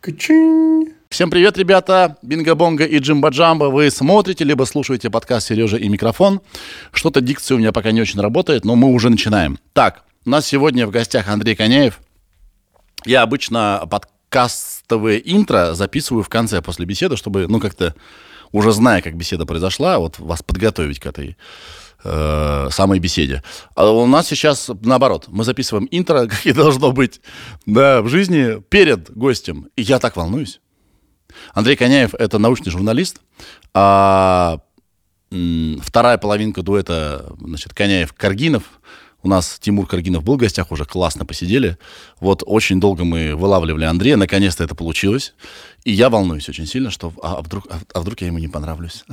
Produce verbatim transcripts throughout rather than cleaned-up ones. Качин. Всем привет, ребята! Бинго-бонго и джимба-джамба. Вы смотрите, либо слушаете подкаст «Сережа и микрофон». Что-то дикция у меня пока не очень работает, но мы уже начинаем. Так, у нас сегодня в гостях Андрей Коняев. Я обычно подкастовое интро записываю в конце, после беседы, чтобы, ну, как-то, уже зная, как беседа произошла, вот вас подготовить к этой э, самой беседе. А у нас сейчас наоборот. Мы записываем интро, как и должно быть, да, в жизни, перед гостем. И я так волнуюсь. Андрей Коняев – это научный журналист, а вторая половинка дуэта, значит, Коняев-Каргинов. У нас Тимур Каргинов был в гостях, уже классно посидели. Вот очень долго мы вылавливали Андрея, наконец-то это получилось. И я волнуюсь очень сильно, что а вдруг, а вдруг я ему не понравлюсь.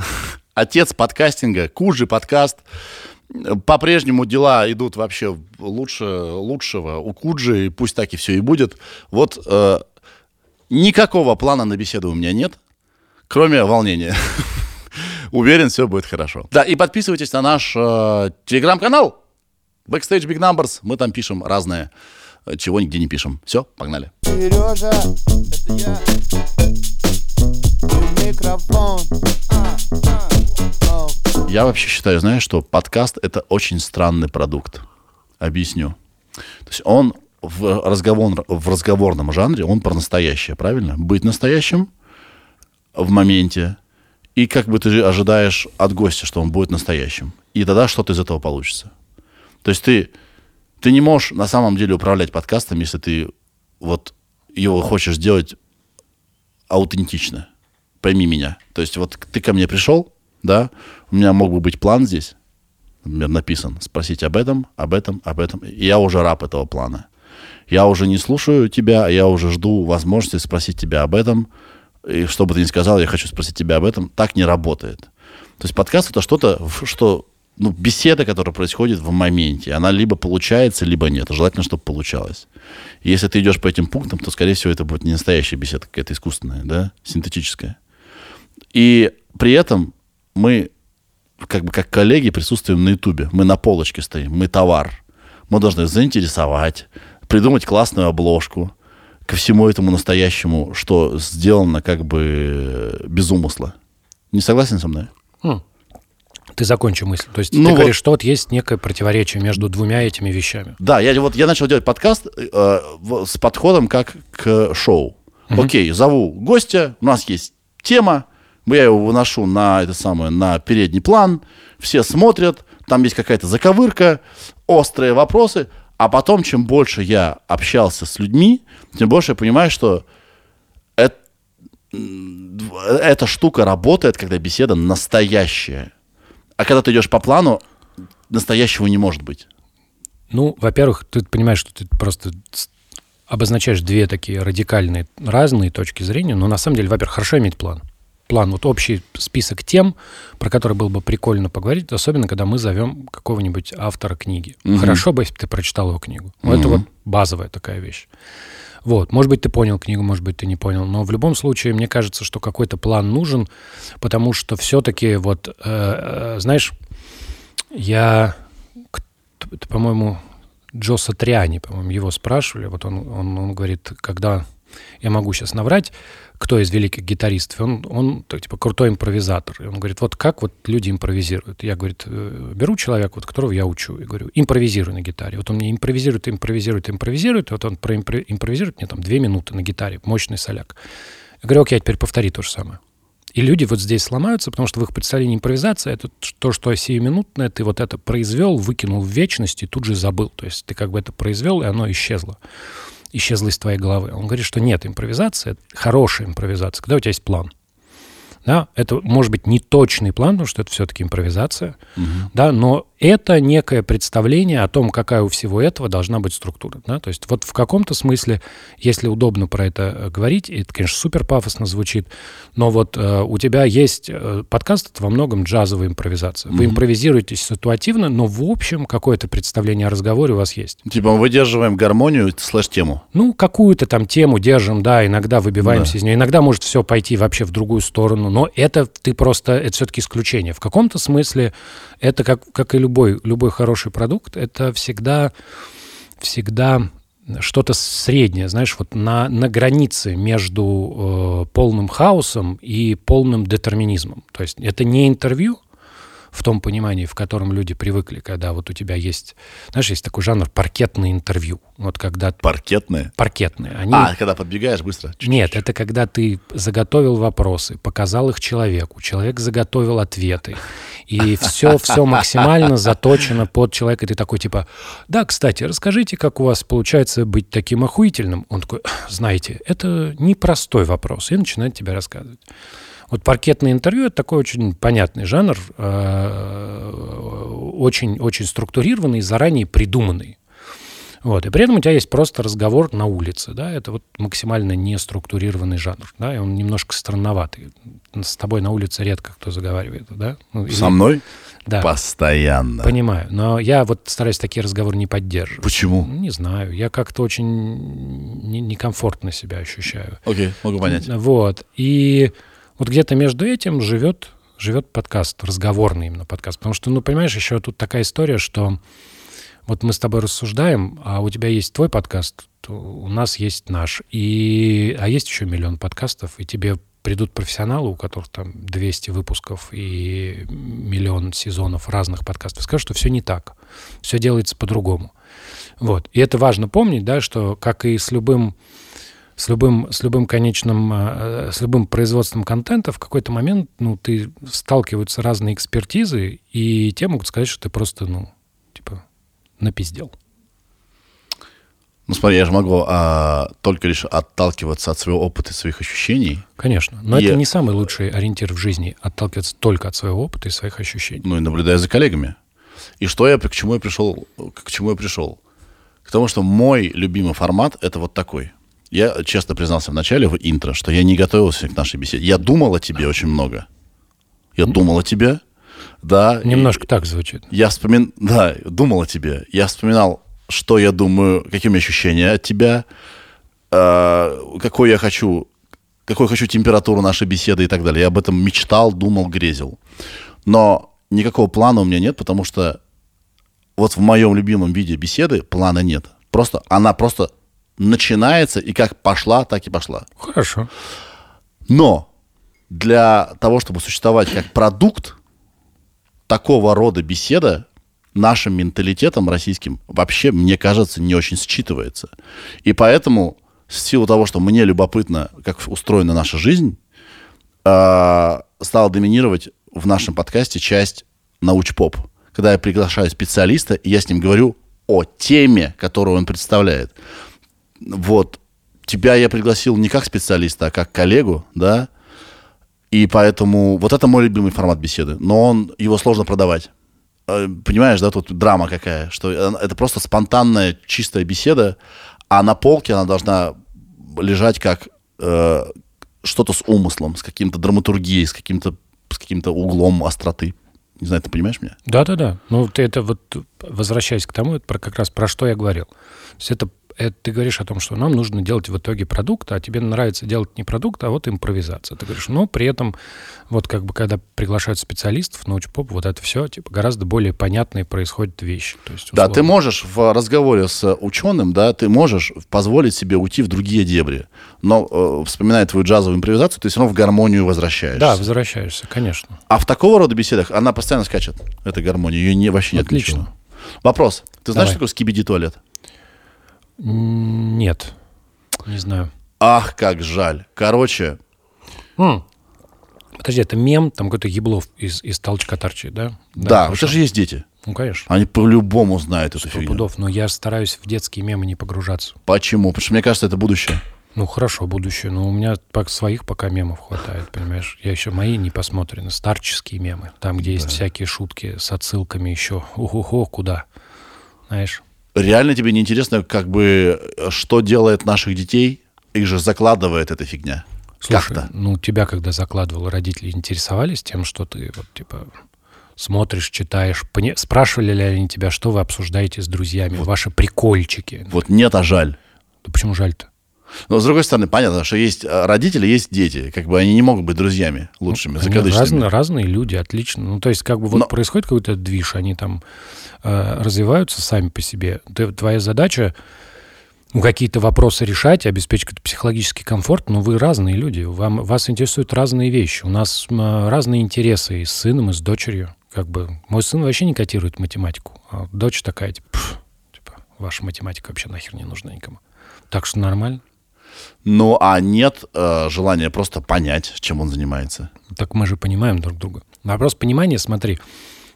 Отец подкастинга, Куджи подкаст. По-прежнему дела идут вообще лучше лучшего у Куджи, пусть так и все и будет. Вот... Никакого плана на беседу у меня нет, кроме волнения. Уверен, все будет хорошо. Да, и подписывайтесь на наш э, телеграм-канал Backstage Big Numbers. Мы там пишем разное, чего нигде не пишем. Все, погнали. Сережа, это я. Микрофон. А, а, а. Я вообще считаю, знаешь, что подкаст — это очень странный продукт. Объясню. То есть он... В, разговор, в разговорном жанре он про настоящее, правильно? Быть настоящим в моменте, и как бы ты ожидаешь от гостя, что он будет настоящим. И тогда что-то из этого получится. То есть ты, ты не можешь на самом деле управлять подкастом, если ты вот его хочешь делать аутентично. Пойми меня. То есть вот ты ко мне пришел, да, у меня мог бы быть план здесь, например, написан. Спросить об этом, об этом, об этом. И я уже раб этого плана. Я уже не слушаю тебя, я уже жду возможности спросить тебя об этом. И что бы ты ни сказал, я хочу спросить тебя об этом. Так не работает. То есть подкаст — это что-то, что, ну, беседа, которая происходит в моменте. Она либо получается, либо нет. Желательно, чтобы получалось. И если ты идешь по этим пунктам, то, скорее всего, это будет не настоящая беседа, какая-то искусственная, да, синтетическая. И при этом мы, как бы как коллеги, присутствуем на Ютубе. Мы на полочке стоим, мы товар. Мы должны заинтересовать, придумать классную обложку ко всему этому настоящему, что сделано как бы без умысла. Не согласен со мной? Хм. Ты закончи мысль. То есть ну ты вот говоришь, что вот есть некое противоречие между двумя этими вещами. Да, я, вот, я начал делать подкаст э, с подходом как к шоу. Угу. Окей, зову гостя, у нас есть тема, я его выношу на, это самое, на передний план, все смотрят, там есть какая-то заковырка, острые вопросы. А потом, чем больше я общался с людьми, тем больше я понимаю, что это, эта штука работает, когда беседа настоящая. А когда ты идешь по плану, настоящего не может быть. Ну, во-первых, ты понимаешь, что ты просто обозначаешь две такие радикальные, разные точки зрения, но на самом деле, во-первых, хорошо иметь план. План, вот общий список тем, про которые было бы прикольно поговорить, особенно когда мы зовем какого-нибудь автора книги. Угу. Хорошо бы, если бы ты прочитал его книгу. Угу. Это вот базовая такая вещь. Вот, может быть, ты понял книгу, может быть, ты не понял, но в любом случае, мне кажется, что какой-то план нужен, потому что все-таки, вот, э, э, знаешь, я, это, по-моему, Джо Сатриани, по-моему, его спрашивали, вот он, он, он говорит, когда... Я могу сейчас наврать, кто из великих гитаристов, он, он типа крутой импровизатор. И он говорит, вот как вот люди импровизируют. Я, говорит, беру человека, вот, которого я учу, и говорю, импровизируй на гитаре. Вот он мне импровизирует, импровизирует, импровизирует, вот он проимпровизирует мне там две минуты на гитаре, мощный соляк. Я говорю, окей, теперь повтори то же самое. И люди вот здесь сломаются, потому что в их представлении импровизация — это то, что сиюминутное, ты вот это произвел, выкинул в вечность и тут же забыл. То есть ты как бы это произвел, и оно исчезло. исчезла из твоей головы. Он говорит, что нет, импровизация, хорошая импровизация, когда у тебя есть план. Да, это может быть не точный план, потому что это все-таки импровизация, угу. да, но это некое представление о том, какая у всего этого должна быть структура. Да? То есть вот в каком-то смысле, если удобно про это говорить, и это, конечно, супер пафосно звучит, но вот э, у тебя есть э, подкаст, это во многом джазовая импровизация. Вы угу. импровизируете ситуативно, но в общем какое-то представление о разговоре у вас есть. Типа мы выдерживаем гармонию слэш-тему. Ну, какую-то там тему держим, да, иногда выбиваемся да. из нее, иногда может все пойти вообще в другую сторону, но это ты просто, это все-таки исключение. В каком-то смысле это, как, как и любой, любой хороший продукт, это всегда, всегда что-то среднее, знаешь, вот на, на границе между э, полным хаосом и полным детерминизмом. То есть это не интервью в том понимании, в котором люди привыкли, когда вот у тебя есть, знаешь, есть такой жанр паркетное интервью. Вот когда... Паркетное? Паркетное. Они... А, когда подбегаешь быстро? Чуть-чуть. Нет, это когда ты заготовил вопросы, показал их человеку, человек заготовил ответы, и все, все максимально заточено под человека. И ты такой типа, да, кстати, расскажите, как у вас получается быть таким охуительным. Он такой, знаете, это непростой вопрос, и начинает тебе рассказывать. Вот паркетное интервью – это такой очень понятный жанр, очень-очень структурированный, заранее придуманный. Вот. И при этом у тебя есть просто разговор на улице. Да? Это вот максимально неструктурированный жанр. Да? И он немножко странноватый. С тобой на улице редко кто заговаривает. Да? Ну, со или... мной? Да. Постоянно. Понимаю. Но я вот стараюсь такие разговоры не поддерживать. Почему? Не знаю. Я как-то очень некомфортно себя ощущаю. Окей, могу понять. Вот. И... Вот где-то между этим живет, живет подкаст, разговорный именно подкаст. Потому что, ну, понимаешь, еще тут такая история, что вот мы с тобой рассуждаем, а у тебя есть твой подкаст, у нас есть наш. И, а есть еще миллион подкастов, и тебе придут профессионалы, у которых там двести выпусков и миллион сезонов разных подкастов, скажут, что все не так, все делается по-другому. Вот. И это важно помнить, да, что как и с любым... С любым, с любым конечным, с любым производством контента в какой-то момент, ну, ты сталкиваются разные экспертизы, и те могут сказать, что ты просто, ну, типа, напиздел. Ну, смотри, я же могу а, только лишь отталкиваться от своего опыта и своих ощущений. Конечно, но и... это не самый лучший ориентир в жизни, отталкиваться только от своего опыта и своих ощущений. Ну, и наблюдая за коллегами. И что я, к чему я пришел, к чему я пришел? К тому, что мой любимый формат – это вот такой. Я честно признался в начале, в интро, что я не готовился к нашей беседе. Я думал о тебе очень много. Я думал о тебе, да. Немножко так звучит. Я вспоминал, да, думал о тебе. Я вспоминал, что я думаю, какие у меня ощущения от тебя, э, какой я хочу, какую хочу температуру нашей беседы и так далее. Я об этом мечтал, думал, грезил. Но никакого плана у меня нет, потому что вот в моем любимом виде беседы плана нет. Просто она просто... начинается, и как пошла, так и пошла. Хорошо. Но для того, чтобы существовать как продукт, такого рода беседа нашим менталитетом российским вообще, мне кажется, не очень считывается. И поэтому, в силу того, что мне любопытно, как устроена наша жизнь, э, стала доминировать в нашем подкасте часть научпоп. Когда я приглашаю специалиста, и я с ним говорю о теме, которую он представляет. Вот, тебя я пригласил не как специалиста, а как коллегу, да, и поэтому вот это мой любимый формат беседы, но он, его сложно продавать, понимаешь, да, тут драма какая, что это просто спонтанная чистая беседа, а на полке она должна лежать как э, что-то с умыслом, с каким-то драматургией, с каким-то, с каким-то углом остроты. Не знаю, ты понимаешь меня? Да-да-да, ну ты это вот, возвращаясь к тому, это про, как раз про что я говорил, то есть это Это ты говоришь о том, что нам нужно делать в итоге продукт, а тебе нравится делать не продукт, а вот импровизация. Ты говоришь, но при этом, вот как бы когда приглашают специалистов, научпоп, вот это все, типа, гораздо более понятные происходят вещи. То есть, условно... Да, ты можешь в разговоре с ученым, да, ты можешь позволить себе уйти в другие дебри, но, э, вспоминая твою джазовую импровизацию, ты все равно в гармонию возвращаешься. Да, возвращаешься, конечно. А в такого рода беседах она постоянно скачет, эта гармония, ее не, вообще нет ничего. Отлично. Вопрос. Ты знаешь, что такое скибиди-туалет? Нет, не знаю. Ах, как жаль. Короче... М. Подожди, это мем, там какой-то Еблов из, из Толчка торчит, да? Да, да, это же есть дети. Ну, конечно. Они по-любому знают эту фигню. Сто пудов, но я стараюсь в детские мемы не погружаться. Почему? Потому что мне кажется, это будущее. Ну, хорошо, будущее, но у меня своих пока мемов хватает, понимаешь? Я еще мои не посмотрены, старческие мемы, там, где да. есть всякие шутки с отсылками еще. Ухо-хо, куда? Знаешь... Реально тебе не интересно, как бы, что делает наших детей? Их же закладывает эта фигня. Слушай, как-то. Ну, тебя, когда закладывало, родители интересовались тем, что ты, вот, типа, смотришь, читаешь? Пони... Спрашивали ли они тебя, что вы обсуждаете с друзьями? Вот. Ваши прикольчики? Вот нет, а жаль. Да почему жаль-то? Но, с другой стороны, понятно, что есть родители, есть дети. Как бы они не могут быть друзьями лучшими, ну, закадычными. Разные, разные люди, отлично. Ну, то есть, как бы вот Но... происходит какой-то движ, они там э, развиваются сами по себе. Ты, твоя задача какие-то вопросы решать, обеспечить какой-то психологический комфорт, но вы разные люди, вам, вас интересуют разные вещи. У нас разные интересы и с сыном, и с дочерью. Как бы мой сын вообще не котирует в математику, а дочь такая, типа, типа, ваша математика вообще нахер не нужна никому. Так что нормально. Ну, а нет э, желания просто понять, чем он занимается. Так мы же понимаем друг друга. Вопрос понимания, смотри,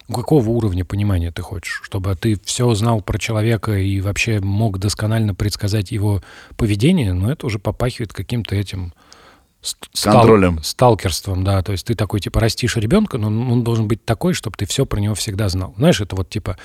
какого уровня понимания ты хочешь? Чтобы ты все знал про человека и вообще мог досконально предсказать его поведение, но это уже попахивает каким-то этим... Стал... Контролем. Сталкерством, да. То есть ты такой, типа, растишь ребенка, но он должен быть такой, чтобы ты все про него всегда знал. Знаешь, это вот, типа,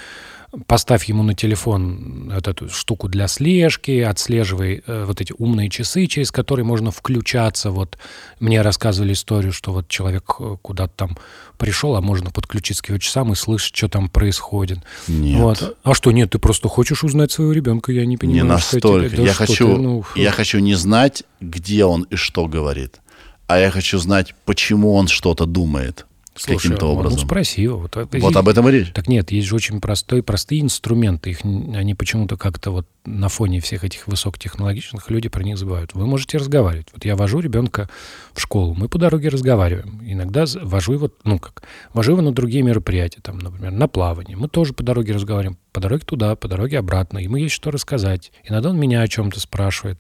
поставь ему на телефон вот эту штуку для слежки, отслеживай э, вот эти умные часы, через которые можно включаться. Вот мне рассказывали историю, что вот человек куда-то там пришел, а можно подключиться к его часам и слышать, что там происходит. Нет. Вот. А что, нет, ты просто хочешь узнать своего ребенка, я не понимаю. Не настолько. Тебе, да я, хочу, ты, ну... я хочу не знать, где он и что говорит, а я хочу знать, почему он что-то думает. Слушай, каким-то образом. Ну, спроси. Вот, вот есть, об этом и речь. Так нет, есть же очень простой, простые инструменты. Их, они почему-то как-то вот на фоне всех этих высокотехнологичных люди про них забывают. Вы можете разговаривать. Вот я вожу ребенка в школу, мы по дороге разговариваем. Иногда вожу его, ну как, вожу его на другие мероприятия, там, например, на плавание. Мы тоже по дороге разговариваем. По дороге туда, по дороге обратно. Ему есть что рассказать. Иногда он меня о чем-то спрашивает.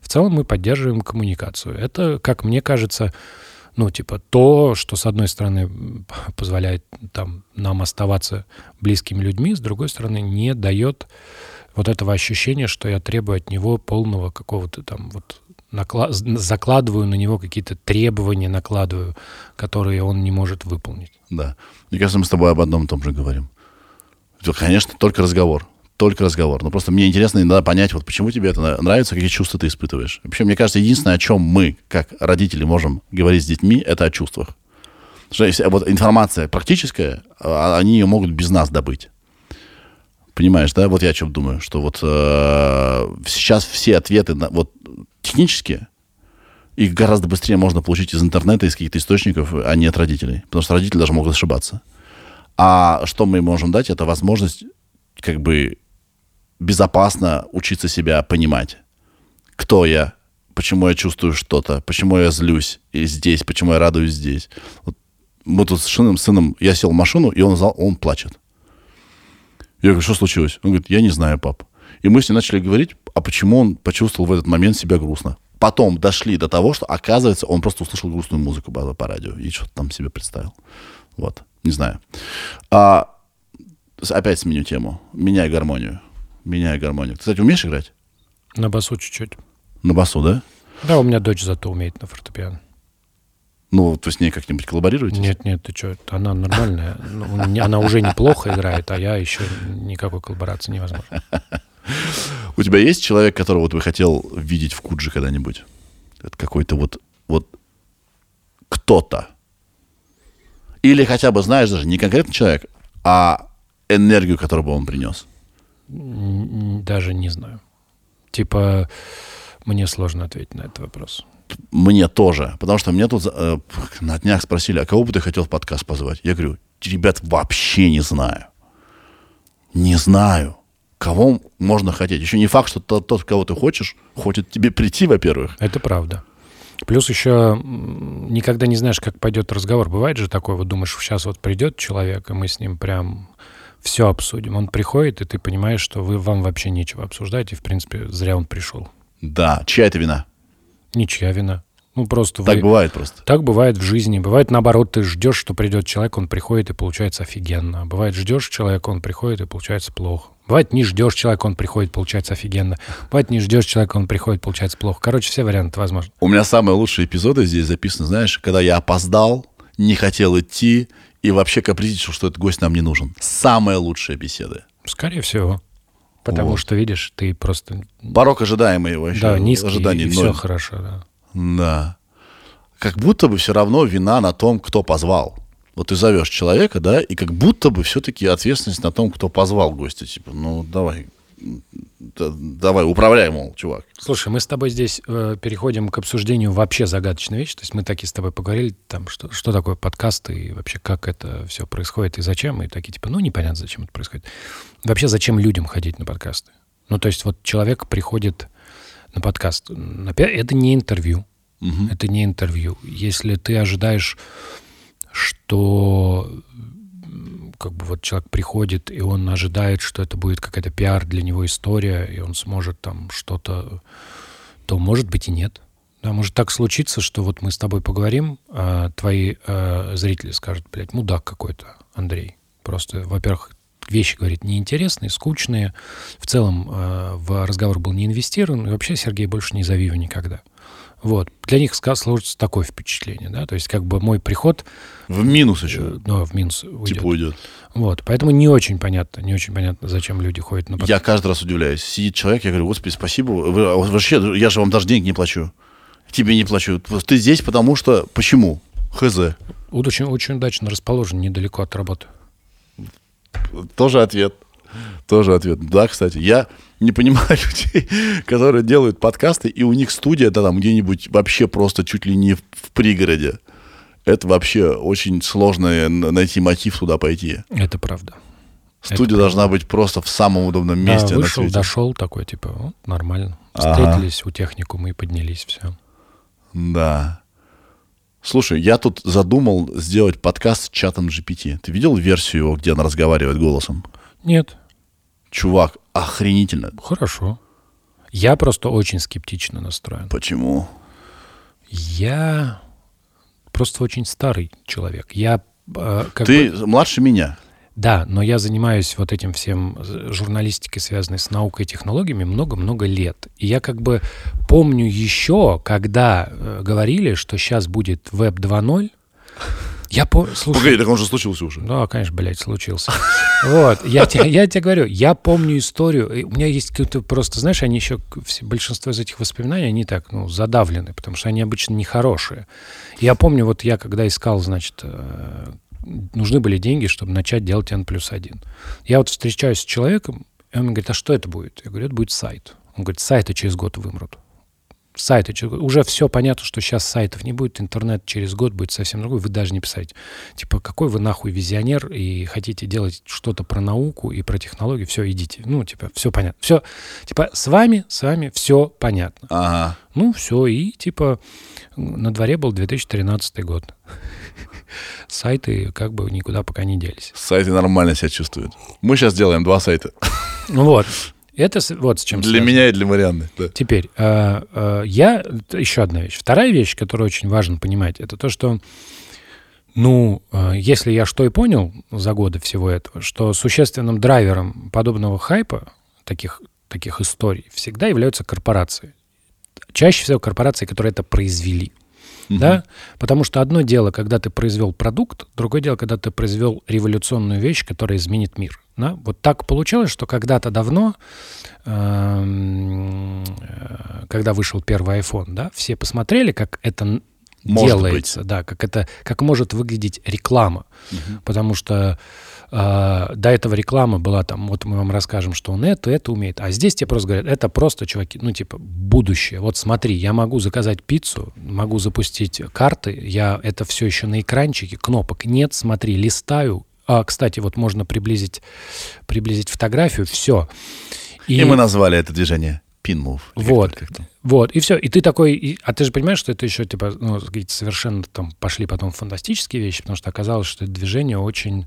В целом мы поддерживаем коммуникацию. Это, как мне кажется... Ну, типа, то, что, с одной стороны, позволяет там, нам оставаться близкими людьми, с другой стороны, не дает вот этого ощущения, что я требую от него полного какого-то там вот... Накла... закладываю на него какие-то требования, накладываю, которые он не может выполнить. Да. Мне кажется, мы с тобой об одном и том же говорим. Конечно, только разговор. Только разговор. Но просто мне интересно иногда понять, вот почему тебе это нравится, какие чувства ты испытываешь. Вообще, мне кажется, единственное, о чем мы, как родители, можем говорить с детьми, это о чувствах. Потому что вот информация практическая, они ее могут без нас добыть. Понимаешь, да? Вот я о чем думаю, что вот э, сейчас все ответы на, вот, технические, их гораздо быстрее можно получить из интернета, из каких-то источников, а не от родителей. Потому что родители даже могут ошибаться. А что мы можем дать, это возможность как бы безопасно учиться себя понимать. Кто я? Почему я чувствую что-то? Почему я злюсь и здесь? Почему я радуюсь здесь? Вот мы тут с сыном, сыном, я сел в машину, и он, зал, он плачет. Я говорю, что случилось? Он говорит, я не знаю, пап. И мы с ним начали говорить, а почему он почувствовал в этот момент себя грустно. Потом дошли до того, что, оказывается, он просто услышал грустную музыку по радио и что-то там себе представил. Вот. Не знаю. А... Опять сменю тему. Меняю гармонию. Меняю гармонию. Ты, кстати, умеешь играть? На басу чуть-чуть. На басу, да? Да, у меня дочь зато умеет на фортепиано. Ну, то есть с ней как-нибудь коллаборируете? Нет, нет, ты что, она нормальная. Она уже неплохо играет, а я еще никакой коллаборации невозможно. У тебя есть человек, которого вот бы хотел видеть в Куджи когда-нибудь? Это какой-то вот... Вот кто-то. Или хотя бы, знаешь, даже не конкретный человек, а... энергию, которую бы он принес? Даже не знаю. Типа, мне сложно ответить на этот вопрос. Мне тоже. Потому что меня тут э, на днях спросили, а кого бы ты хотел в подкаст позвать? Я говорю, ребят, вообще не знаю. Не знаю. Кого можно хотеть? Еще не факт, что тот, тот, кого ты хочешь, хочет тебе прийти, во-первых. Это правда. Плюс еще никогда не знаешь, как пойдет разговор. Бывает же такое, вот думаешь, сейчас вот придет человек, и мы с ним прям... все обсудим. Он приходит, и ты понимаешь, что вы, вам вообще нечего обсуждать, и, в принципе, зря он пришел. Да. Чья это вина? Ничья вина. Ну, просто так вы... бывает просто. Так бывает в жизни. Бывает, наоборот, ты ждешь, что придет человек, он приходит, и получается офигенно. А бывает, ждешь человека, он приходит, и получается плохо. Бывает, не ждешь человека, он приходит, получается офигенно. Бывает, не ждешь человека, он приходит, получается плохо. Короче, все варианты возможны. У меня самые лучшие эпизоды здесь записаны, знаешь, когда я опоздал, не хотел идти, и вообще капризничал, что этот гость нам не нужен. Самая лучшая беседа. Скорее всего. Потому вот. Что, видишь, ты просто... Порог ожидаемый вообще. Да, низкий, ожиданий, и все хорошо. Да. Да. Как будто бы все равно вина на том, кто позвал. Вот ты зовешь человека, да, и как будто бы все-таки ответственность на том, кто позвал гостя. Типа, ну, давай, давай, управляй, мол, чувак. Слушай, мы с тобой здесь э, переходим к обсуждению вообще загадочной вещи. То есть мы такие с тобой поговорили, там, что, что такое подкаст и вообще как это все происходит и зачем. И такие типа, ну непонятно, зачем это происходит. Вообще, зачем людям ходить на подкасты? Ну, то есть вот человек приходит на подкаст. Это не интервью. Угу. Это не интервью. Если ты ожидаешь, что как бы вот человек приходит, и он ожидает, что это будет какая-то пиар для него история, и он сможет там что-то, то может быть и нет. Да, может так случиться, что вот мы с тобой поговорим, а твои а, зрители скажут, блядь, мудак какой-то, Андрей. Просто, во-первых, вещи, говорит, неинтересные, скучные. В целом а, в разговор был не инвестирован, и вообще Сергей больше не зови его никогда. Вот. Для них сложится такое впечатление, да, то есть как бы мой приход... В минус еще. Ну, в минус уйдет. Типа уйдет. Вот, поэтому не очень понятно, не очень понятно, зачем люди ходят на подкаст. Я каждый раз удивляюсь. Сидит человек, я говорю, господи, спасибо, вы, вообще, я же вам даже денег не плачу. Тебе не плачу. Ты здесь, потому что... Почему? Хз. Вот очень, очень удачно расположен, недалеко от работы. Тоже ответ. Тоже ответ. Да, кстати, я не понимаю людей, которые делают подкасты, и у них студия, да, там где-нибудь вообще просто чуть ли не в, в пригороде. Это вообще очень сложно найти мотив туда пойти. Это правда. Студия это должна правда. Быть просто в самом удобном месте. Да, вышел, на дошел такой, типа, вот, нормально. Встретились ага. у техникума и поднялись, все. Да. Слушай, я тут задумал сделать подкаст с чатом джи пи ти. Ты видел версию его, где она разговаривает голосом? Нет. Чувак, охренительно. Хорошо. Я просто очень скептично настроен. Почему? Я просто очень старый человек. Я, э, как Ты бы... младше меня. Да, но я занимаюсь вот этим всем журналистикой, связанной с наукой и технологиями, много-много лет. И я как бы помню еще, когда э, говорили, что сейчас будет веб два ноль, я по... Слушай, погоди, так он же случился уже. Да, конечно, блядь, случился. Вот, я, те, я тебе говорю, я помню историю. У меня есть какие-то просто, знаешь, они еще, все, большинство из этих воспоминаний, они так, ну, задавлены, потому что они обычно нехорошие. Я помню, вот я когда искал, значит, э, нужны были деньги, чтобы начать делать эн плюс один. Я вот встречаюсь с человеком, и он мне говорит, а что это будет? Я говорю, это будет сайт. Он говорит, сайты через год вымрут. Сайты. Уже все понятно, что сейчас сайтов не будет, интернет через год будет совсем другой, вы даже не писаете. Типа, какой вы нахуй визионер и хотите делать что-то про науку и про технологии, все, идите. Ну, типа, все понятно. Все, типа, с вами, с вами все понятно. Ага. Ну, все, и, типа, на дворе был две тысячи тринадцатый год. Сайты как бы никуда пока не делись. Сайты нормально себя чувствуют. Мы сейчас делаем два сайта. Ну вот. Это вот с чем связано. Для меня и для Марианны. Да. Теперь, э, э, я... Еще одна вещь. Вторая вещь, которую очень важно понимать, это то, что, ну, э, если я что и понял за годы всего этого, что существенным драйвером подобного хайпа, таких, таких историй, всегда являются корпорации. Чаще всего корпорации, которые это произвели. Uh-huh. Да? Потому что одно дело, когда ты произвел продукт, другое дело, когда ты произвел революционную вещь, которая изменит мир. Да? Вот так получилось, что когда-то давно, когда вышел первый iPhone, да, все посмотрели, как это может делается, быть. Да, как, это, как может выглядеть реклама. Uh-huh. Потому что э, до этого реклама была там, вот мы вам расскажем, что он это, это умеет. А здесь тебе просто говорят, это просто, чуваки, ну типа будущее. Вот смотри, я могу заказать пиццу, могу запустить карты, я это все еще на экранчике, кнопок нет, смотри, листаю. А, кстати, вот можно приблизить, приблизить фотографию, все. И, и мы назвали это движение «Pin-move». Вот, как-то. Вот, и все. И ты такой... И, а ты же понимаешь, что это еще типа, ну, какие-то совершенно там пошли потом фантастические вещи, потому что оказалось, что это движение очень,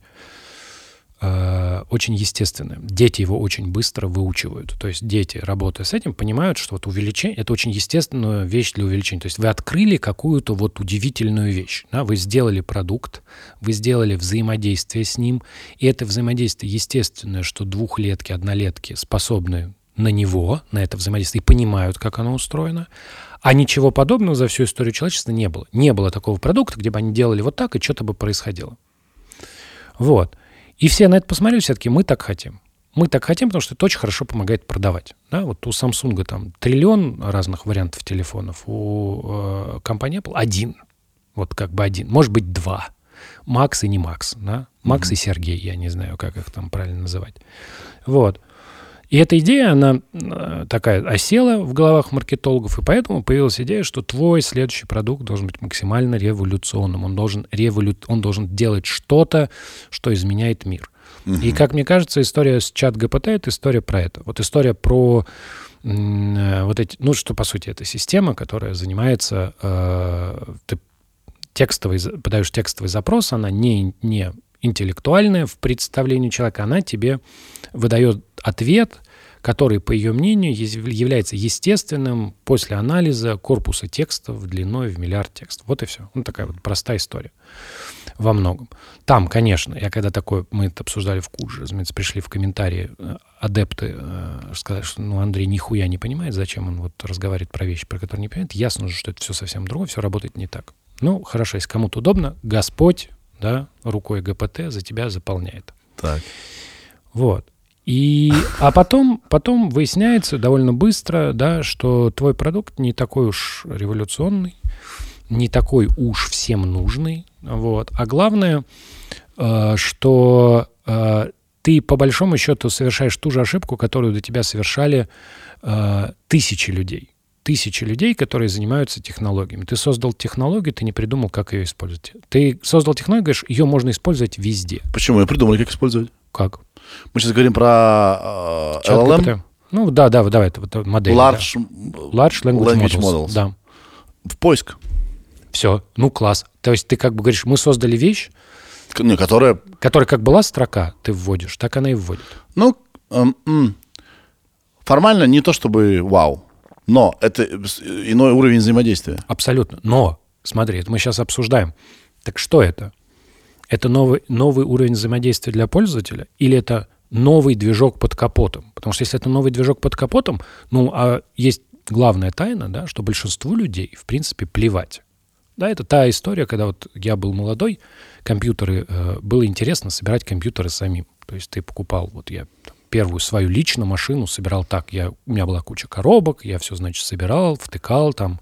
э, очень естественное. Дети его очень быстро выучивают. То есть дети, работая с этим, понимают, что вот увеличение... Это очень естественная вещь для увеличения. То есть вы открыли какую-то вот удивительную вещь. Да? Вы сделали продукт, вы сделали взаимодействие с ним. И это взаимодействие естественное, что двухлетки, однолетки способны... на него, на это взаимодействие, и понимают, как оно устроено. А ничего подобного за всю историю человечества не было. Не было такого продукта, где бы они делали вот так, и что-то бы происходило. Вот. И все на это посмотрели, все-таки мы так хотим. Мы так хотим, потому что это очень хорошо помогает продавать. Да? Вот у Samsung там триллион разных вариантов телефонов, у э, компании Apple один. Вот как бы один. Может быть, два. Макс и не Макс. Да? Макс mm-hmm. и Сергей, я не знаю, как их там правильно называть. Вот. И эта идея, она такая осела в головах маркетологов, и поэтому появилась идея, что твой следующий продукт должен быть максимально революционным. Он должен, револю... Он должен делать что-то, что изменяет мир. Uh-huh. И, как мне кажется, история с чат джи пи ти — это история про это. Вот история про м- вот эти... Ну, что, по сути, это система, которая занимается... Э- ты текстовый, подаешь текстовый запрос, она не... не интеллектуальная в представлении человека, она тебе выдает ответ, который, по ее мнению, является естественным после анализа корпуса текстов длиной в миллиард текстов. Вот и все. Ну, такая вот простая история во многом. Там, конечно, я когда такое, мы это обсуждали в Куджи, разумеется, пришли в комментарии адепты, сказали, что ну, Андрей нихуя не понимает, зачем он вот разговаривает про вещи, про которые не понимает. Ясно же, что это все совсем другое, все работает не так. Ну, хорошо, если кому-то удобно, Господь, да, рукой ГПТ за тебя заполняет. Так. Вот. И, а потом, потом выясняется довольно быстро, да, что твой продукт не такой уж революционный, не такой уж всем нужный. Вот. А главное, э, что э, ты по большому счету совершаешь ту же ошибку, которую до тебя совершали э, тысячи людей. Тысячи людей, которые занимаются технологиями. Ты создал технологию, ты не придумал, как ее использовать. Ты создал технологию, говоришь, ее можно использовать везде. Почему? Я придумал, как использовать. Как? Мы сейчас говорим про э, эл эл эм. Ну да, да, давай, это модель. Large, да. Large Language, language Models. models. Да. В поиск. Все, ну класс. То есть ты как бы говоришь, мы создали вещь, не, которая... которая как была строка, ты вводишь, так она и вводит. Ну, эм, формально не то чтобы вау. Но это иной уровень взаимодействия. Абсолютно. Но, смотри, это мы сейчас обсуждаем. Так что это? Это новый, новый уровень взаимодействия для пользователя? Или это новый движок под капотом? Потому что если это новый движок под капотом, ну, а есть главная тайна, да, что большинству людей, в принципе, плевать. Да, это та история, когда вот я был молодой, компьютеры, э, было интересно собирать компьютеры самим. То есть ты покупал, вот я... первую свою личную машину собирал так. Я, у меня была куча коробок, я все, значит, собирал, втыкал, там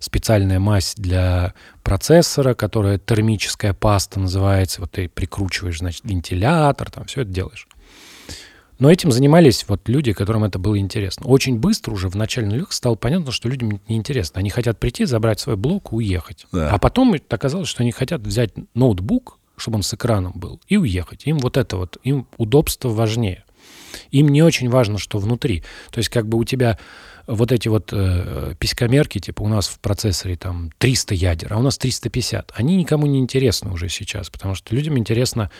специальная мазь для процессора, которая термическая паста называется. Вот ты прикручиваешь, значит, вентилятор, там все это делаешь. Но этим занимались вот люди, которым это было интересно. Очень быстро уже в начале нулевых стало понятно, что людям неинтересно. Они хотят прийти, забрать свой блок и уехать. Да. А потом оказалось, что они хотят взять ноутбук, чтобы он с экраном был, и уехать. Им вот это вот, им удобство важнее. Им не очень важно, что внутри. То есть как бы у тебя вот эти вот э, писькомерки, типа у нас в процессоре там триста ядер, а у нас триста пятьдесят. Они никому не интересны уже сейчас, потому что людям интересно,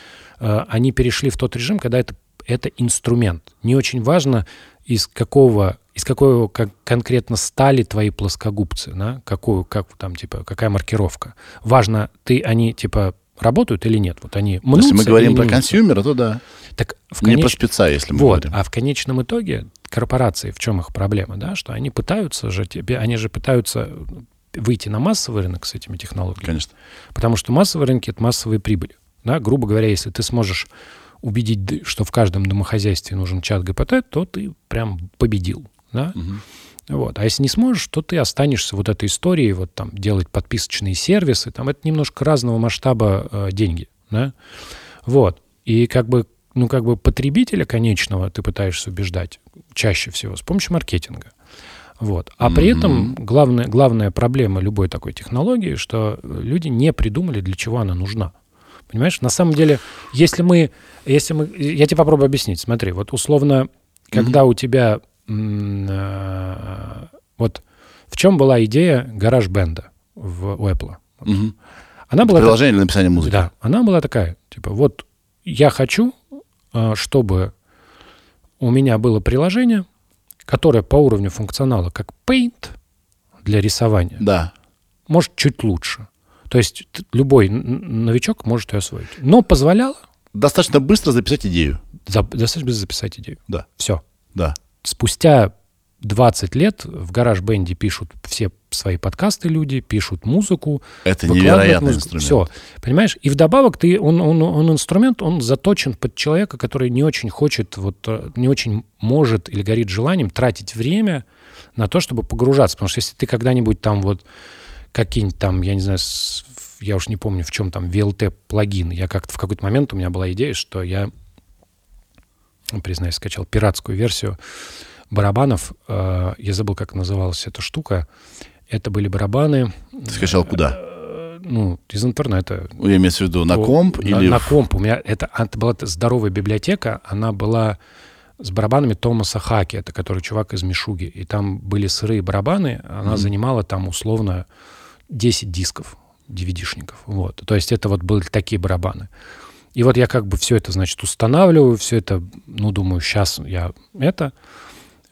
э, они перешли в тот режим, когда это, это инструмент. Не очень важно, из какого, из какого как конкретно стали твои плоскогубцы, да? Какую, как, там, типа, какая маркировка. Важно, ты, они типа... работают или нет? Вот они мнутся. Если мы говорим про консюмера, то да. Так в конеч... Не про спеца, если мы вот, говорим. А в конечном итоге корпорации, в чем их проблема? Да? Что они пытаются же тебе, они же пытаются выйти на массовый рынок с этими технологиями. Конечно. Потому что массовые рынки — это массовые прибыли. Да? Грубо говоря, если ты сможешь убедить, что в каждом домохозяйстве нужен чат ГПТ, то ты прям победил. Да? Угу. Вот. А если не сможешь, то ты останешься вот этой историей, вот там делать подписочные сервисы, там это немножко разного масштаба э, деньги, да? Вот. И как бы, ну, как бы потребителя конечного ты пытаешься убеждать чаще всего с помощью маркетинга. Вот. А mm-hmm. при этом главная, главная проблема любой такой технологии, что люди не придумали, для чего она нужна. Понимаешь? На самом деле, если мы... Если мы я тебе попробую объяснить. Смотри, вот условно, mm-hmm. когда у тебя... Вот в чем была идея GarageBand в, у Apple? Угу. Она была приложение так... для написания музыки. Да, она была такая, типа, вот я хочу, чтобы у меня было приложение, которое по уровню функционала как Paint для рисования. Да. Может, чуть лучше. То есть любой новичок может ее освоить. Но позволяло... Достаточно быстро записать идею. За... Достаточно быстро записать идею. Да. Все. Да. Спустя двадцать лет в GarageBand пишут все свои подкасты люди, пишут музыку. Это невероятный музыку. Инструмент. Все, понимаешь? И вдобавок ты, он, он, он инструмент, он заточен под человека, который не очень хочет, вот, не очень может или горит желанием тратить время на то, чтобы погружаться. Потому что если ты когда-нибудь там вот какие-нибудь там, я не знаю, я уж не помню, в чем там ви эл ти плагин. Я как-то в какой-то момент у меня была идея, что я... признаюсь, скачал пиратскую версию барабанов. Я забыл, как называлась эта штука. Это были барабаны. Ты скачал куда? Ну, из интернета. Я имею в виду на О, комп? На, или... на комп. У меня это, это была здоровая библиотека. Она была с барабанами Томаса Хаки. Это который чувак из Мишуги. И там были сырые барабаны. Она mm-hmm. занимала там условно десять дисков ди ви ди-шников. Вот. То есть это вот были такие барабаны. И вот я как бы все это, значит, устанавливаю. Все это, ну, думаю, сейчас я это.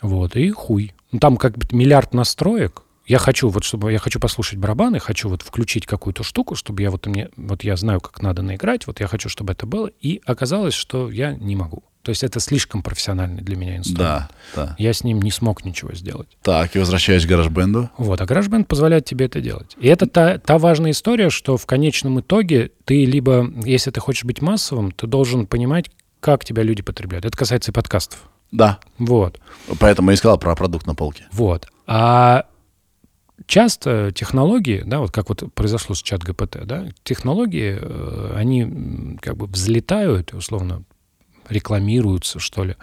Вот. И хуй. Ну, там как бы миллиард настроек. Я хочу, вот, чтобы, я хочу послушать барабаны, хочу вот включить какую-то штуку, чтобы я вот, мне, вот я знаю, как надо наиграть, вот я хочу, чтобы это было, и оказалось, что я не могу. То есть это слишком профессиональный для меня инструмент. Да, да. Я с ним не смог ничего сделать. Так, и возвращаюсь к GarageBand. Вот, а GarageBand позволяет тебе это делать. И это та, та важная история, что в конечном итоге ты либо, если ты хочешь быть массовым, ты должен понимать, как тебя люди потребляют. Это касается и подкастов. Да. Вот. Поэтому я и сказал про продукт на полке. Вот. А... Часто технологии, да, вот как вот произошло с чат джи пи ти, да, технологии, они как бы взлетают, условно, рекламируются, что ли,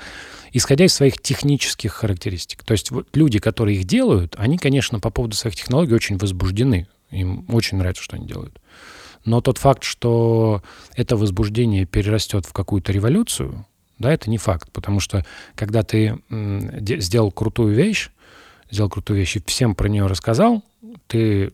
исходя из своих технических характеристик. То есть вот люди, которые их делают, они, конечно, по поводу своих технологий очень возбуждены, им очень нравится, что они делают. Но тот факт, что это возбуждение перерастет в какую-то революцию, да, это не факт, потому что когда ты сделал крутую вещь, сделал крутую вещь и всем про нее рассказал, ты,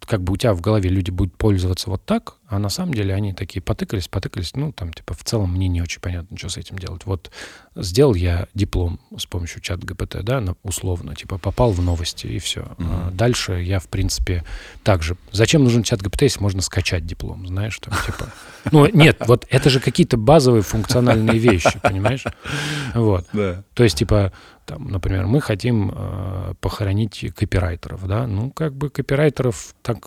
как бы у тебя в голове люди будут пользоваться вот так, а на самом деле они такие потыкались, потыкались, ну, там, типа, в целом мне не очень понятно, что с этим делать. Вот сделал я диплом с помощью чат джи пи ти, да, условно, типа, попал в новости, и все. Mm-hmm. А дальше я, в принципе, так же. Зачем нужен чат джи пи ти, если можно скачать диплом, знаешь, там, типа... Ну, нет, вот это же какие-то базовые функциональные вещи, понимаешь? Вот. Да. То есть, типа... Там, например, мы хотим э, похоронить копирайтеров, да? Ну, как бы копирайтеров, так,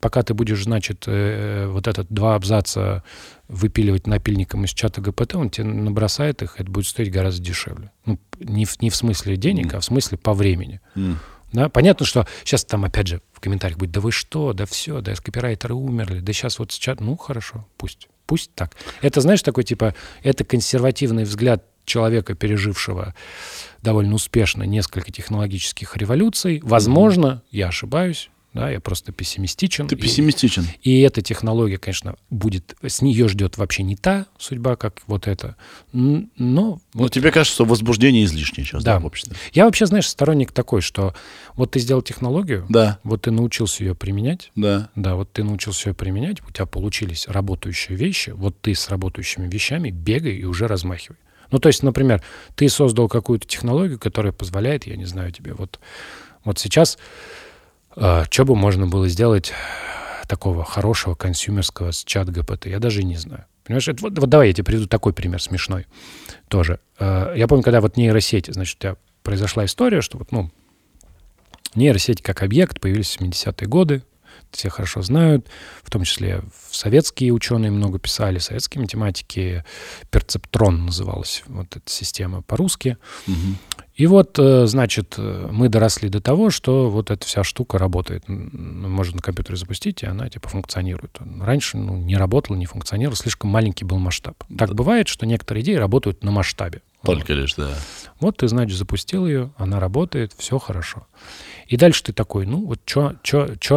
пока ты будешь, значит, э, вот этот два абзаца выпиливать напильником из чата джи пи ти, он тебе набросает их, это будет стоить гораздо дешевле. Ну, не в, не в смысле денег, mm. а в смысле по времени. Mm. Да? Понятно, что сейчас там, опять же, в комментариях будет, да вы что, да все, да копирайтеры умерли, да сейчас вот сейчас, ну, хорошо, пусть, пусть так. Это, знаешь, такой, типа, это консервативный взгляд человека, пережившего довольно успешно несколько технологических революций. Возможно, я ошибаюсь, да, я просто пессимистичен. Ты пессимистичен. И, и эта технология, конечно, будет... С нее ждет вообще не та судьба, как вот эта. Но... Но вот тебе это... кажется, что возбуждение излишнее сейчас, да, да, в обществе. Я вообще, знаешь, сторонник такой, что вот ты сделал технологию, да, вот ты научился ее применять, да, да, вот ты научился ее применять, у тебя получились работающие вещи, вот ты с работающими вещами бегай и уже размахивай. Ну, то есть, например, ты создал какую-то технологию, которая позволяет, я не знаю, тебе вот, вот сейчас, э, что бы можно было сделать такого хорошего консюмерского с чат джи пи ти, я даже не знаю. Понимаешь, это, вот, вот давай я тебе приведу такой пример смешной тоже. Э, я помню, когда вот нейросети, значит, у тебя произошла история, что вот, ну, нейросети как объект появились в семидесятые годы, все хорошо знают, в том числе советские ученые много писали, советские математики, перцептрон называлась вот эта система по-русски. Угу. И вот, значит, мы доросли до того, что вот эта вся штука работает. Можно на компьютере запустить, и она типа функционирует. Раньше ну, не работала, не функционировала, слишком маленький был масштаб. Так да. Бывает, что некоторые идеи работают на масштабе. Только вот. Лишь, да. Вот ты, значит, запустил ее, она работает, все хорошо. И дальше ты такой, ну, вот что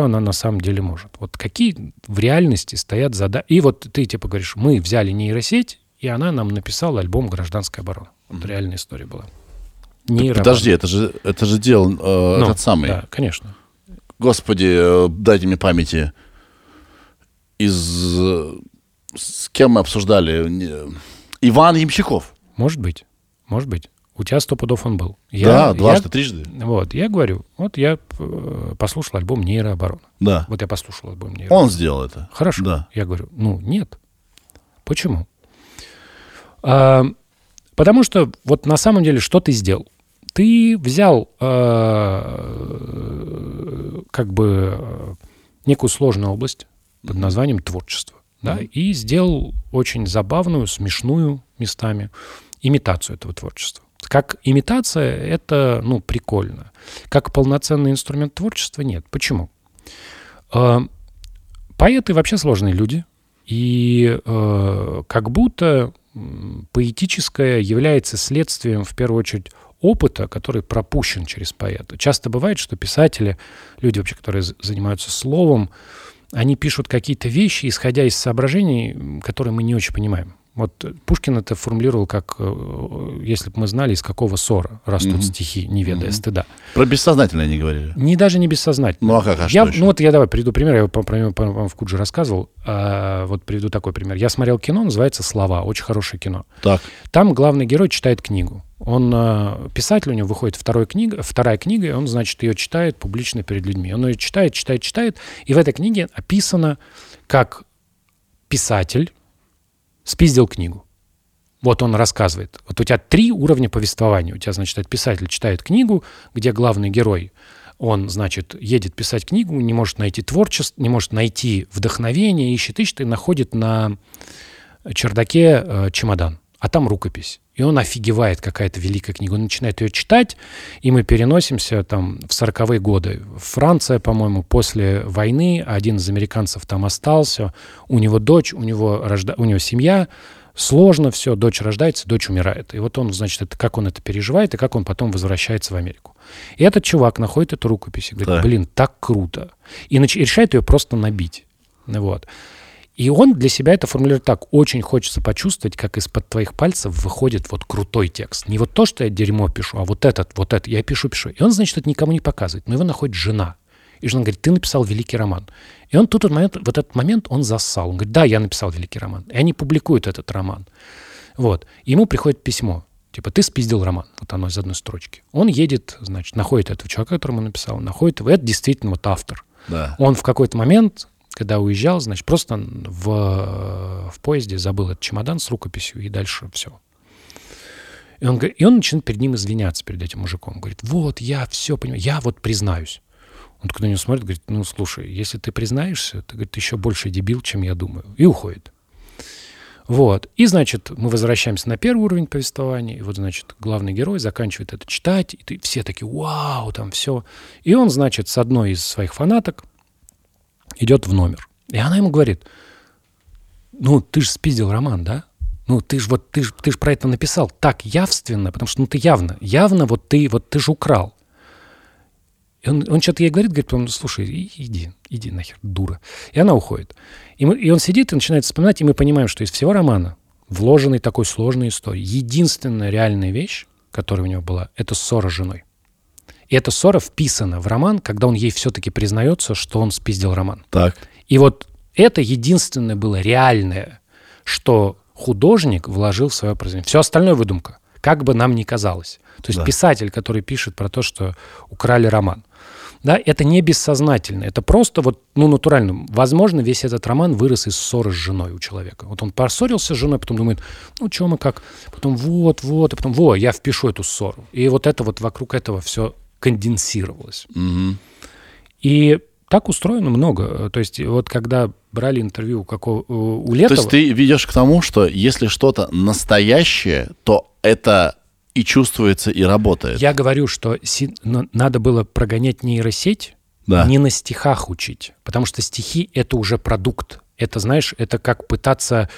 она на самом деле может? Вот какие в реальности стоят задачи? И вот ты, типа, говоришь, мы взяли нейросеть, и она нам написала альбом «Гражданская оборона». Вот mm-hmm. реальная история была. Нейроборона. Подожди, это же, это же делал э, этот самый... Да, конечно. Господи, дайте мне памяти. Из... С кем мы обсуждали? Иван Емщиков. Может быть, может быть. У тебя сто пудов он был. Я, да, дважды, я, трижды. Вот, я говорю, вот я послушал альбом «Нейрооборона». Да. Вот я послушал альбом «Нейрооборона». Он сделал это. Хорошо. Да. Я говорю, ну, нет. Почему? А, потому что вот на самом деле что ты сделал? Ты взял а, как бы некую сложную область под названием творчество, да, mm-hmm. и сделал очень забавную, смешную местами имитацию этого творчества. Как имитация, это, ну, прикольно. Как полноценный инструмент творчества, нет. Почему? Э, поэты вообще сложные люди. И э, как будто поэтическое является следствием, в первую очередь, опыта, который пропущен через поэта. Часто бывает, что писатели, люди вообще, которые занимаются словом, они пишут какие-то вещи, исходя из соображений, которые мы не очень понимаем. Вот Пушкин это формулировал как, если бы мы знали, из какого сора растут угу. стихи, не ведая угу. стыда. Про бессознательное не говорили? Не, даже не бессознательное. Ну а как, а я, что Ну вот я давай приведу пример, я его, по-моему, по- в Куджи рассказывал. А, вот приведу такой пример. Я смотрел кино, называется «Слова», очень хорошее кино. Так. Там главный герой читает книгу. Он, писатель, у него выходит вторая книга, вторая книга, и он, значит, ее читает публично перед людьми. Он ее читает, читает, читает, и в этой книге описано, как писатель спиздил книгу. Вот он рассказывает. Вот у тебя три уровня повествования. У тебя, значит, этот писатель читает книгу, где главный герой, он, значит, едет писать книгу, не может найти творчество, не может найти вдохновение, ищет, ищет, и находит на чердаке э, чемодан. А там рукопись. И он офигевает, какая-то великая книга. Он начинает ее читать, и мы переносимся там в сороковые годы. Франция, по-моему, после войны, один из американцев там остался, у него дочь, у него, рожда... у него семья, сложно все, дочь рождается, дочь умирает. И вот он, значит, это, как он это переживает, и как он потом возвращается в Америку. И этот чувак находит эту рукопись и говорит, да. блин, так круто. И, нач... и решает ее просто набить. Вот. И он для себя это формулирует так. Очень хочется почувствовать, как из-под твоих пальцев выходит вот крутой текст. Не вот то, что я дерьмо пишу, а вот этот, вот этот. Я пишу, пишу. И он, значит, это никому не показывает. Но его находит жена. И жена говорит, ты написал великий роман. И он тут вот, момент, вот этот момент он зассал. Он говорит, да, я написал великий роман. И они публикуют этот роман. Вот. И ему приходит письмо. Типа, ты спиздил роман. Вот оно из одной строчки. Он едет, значит, находит этого человека, которому он написал. Находит его. Это действительно вот автор. Да. Он в какой-то момент... Когда уезжал, значит, просто в, в поезде забыл этот чемодан с рукописью, и дальше все. И он, и он начинает перед ним извиняться, перед этим мужиком. Говорит, вот, я все понимаю, я вот признаюсь. Он так на него смотрит, говорит, ну, слушай, если ты признаешься, ты, говорит, еще больше дебил, чем я думаю. И уходит. Вот. И, значит, мы возвращаемся на первый уровень повествования. И вот, значит, главный герой заканчивает это читать. И ты, все такие, вау, там все. И он, значит, с одной из своих фанаток идет в номер. И она ему говорит, ну, ты же спиздил роман, да? Ну, ты же вот, ты ж, ты ж про это написал так явственно, потому что, ну, ты явно, явно вот ты, вот ты же украл. И он, он что-то ей говорит, говорит, он, слушай, иди, иди нахер, дура. И она уходит. И, мы, и он сидит и начинает вспоминать, и мы понимаем, что из всего романа, вложенной такой сложной истории, единственная реальная вещь, которая у него была, это ссора с женой. И эта ссора вписана в роман, когда он ей все-таки признается, что он спиздил роман. Так. И вот это единственное было реальное, что художник вложил в свое произведение. Все остальное выдумка, как бы нам ни казалось. То есть да. писатель, который пишет про то, что украли роман. Да, это не бессознательно, это просто вот, ну, натурально. Возможно, весь этот роман вырос из ссоры с женой у человека. Вот он поссорился с женой, потом думает, ну, чё мы как? Потом вот, вот, и потом, во, я впишу эту ссору. И вот это вот вокруг этого все... конденсировалось. Угу. И так устроено много. То есть вот когда брали интервью у, какого, у Летова... То есть ты ведешь к тому, что если что-то настоящее, то это и чувствуется, и работает. Я говорю, что си... надо было прогонять нейросеть, да. не на стихах учить. Потому что стихи — это уже продукт. Это, знаешь, это как пытаться...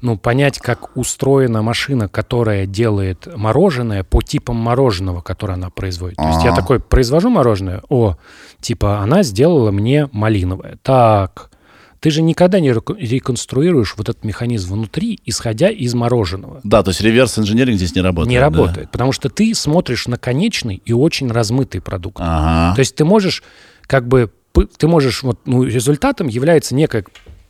Ну, понять, как устроена машина, которая делает мороженое по типам мороженого, которое она производит. А-а-а. То есть я такой произвожу мороженое, о, типа она сделала мне малиновое. Так, ты же никогда не реконструируешь вот этот механизм внутри, исходя из мороженого. Да, то есть реверс-инженеринг здесь не работает. Не работает, да. потому что ты смотришь на конечный и очень размытый продукт. А-а-а. То есть ты можешь, как бы, ты можешь, вот, ну, результатом является некая...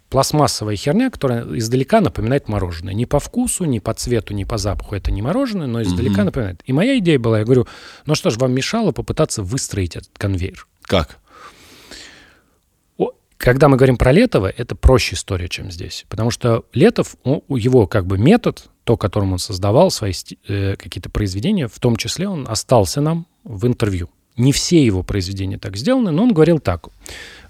пластмассовая херня, которая издалека напоминает мороженое. Не по вкусу, не по цвету, не по запаху. Это не мороженое, но издалека mm-hmm. напоминает. И моя идея была, я говорю, ну что ж, вам мешало попытаться выстроить этот конвейер. Как? Когда мы говорим про Летова, это проще история, чем здесь. Потому что Летов, его как бы метод, то, которым он создавал свои э, какие-то произведения, в том числе он остался нам в интервью. Не все его произведения так сделаны, но он говорил так.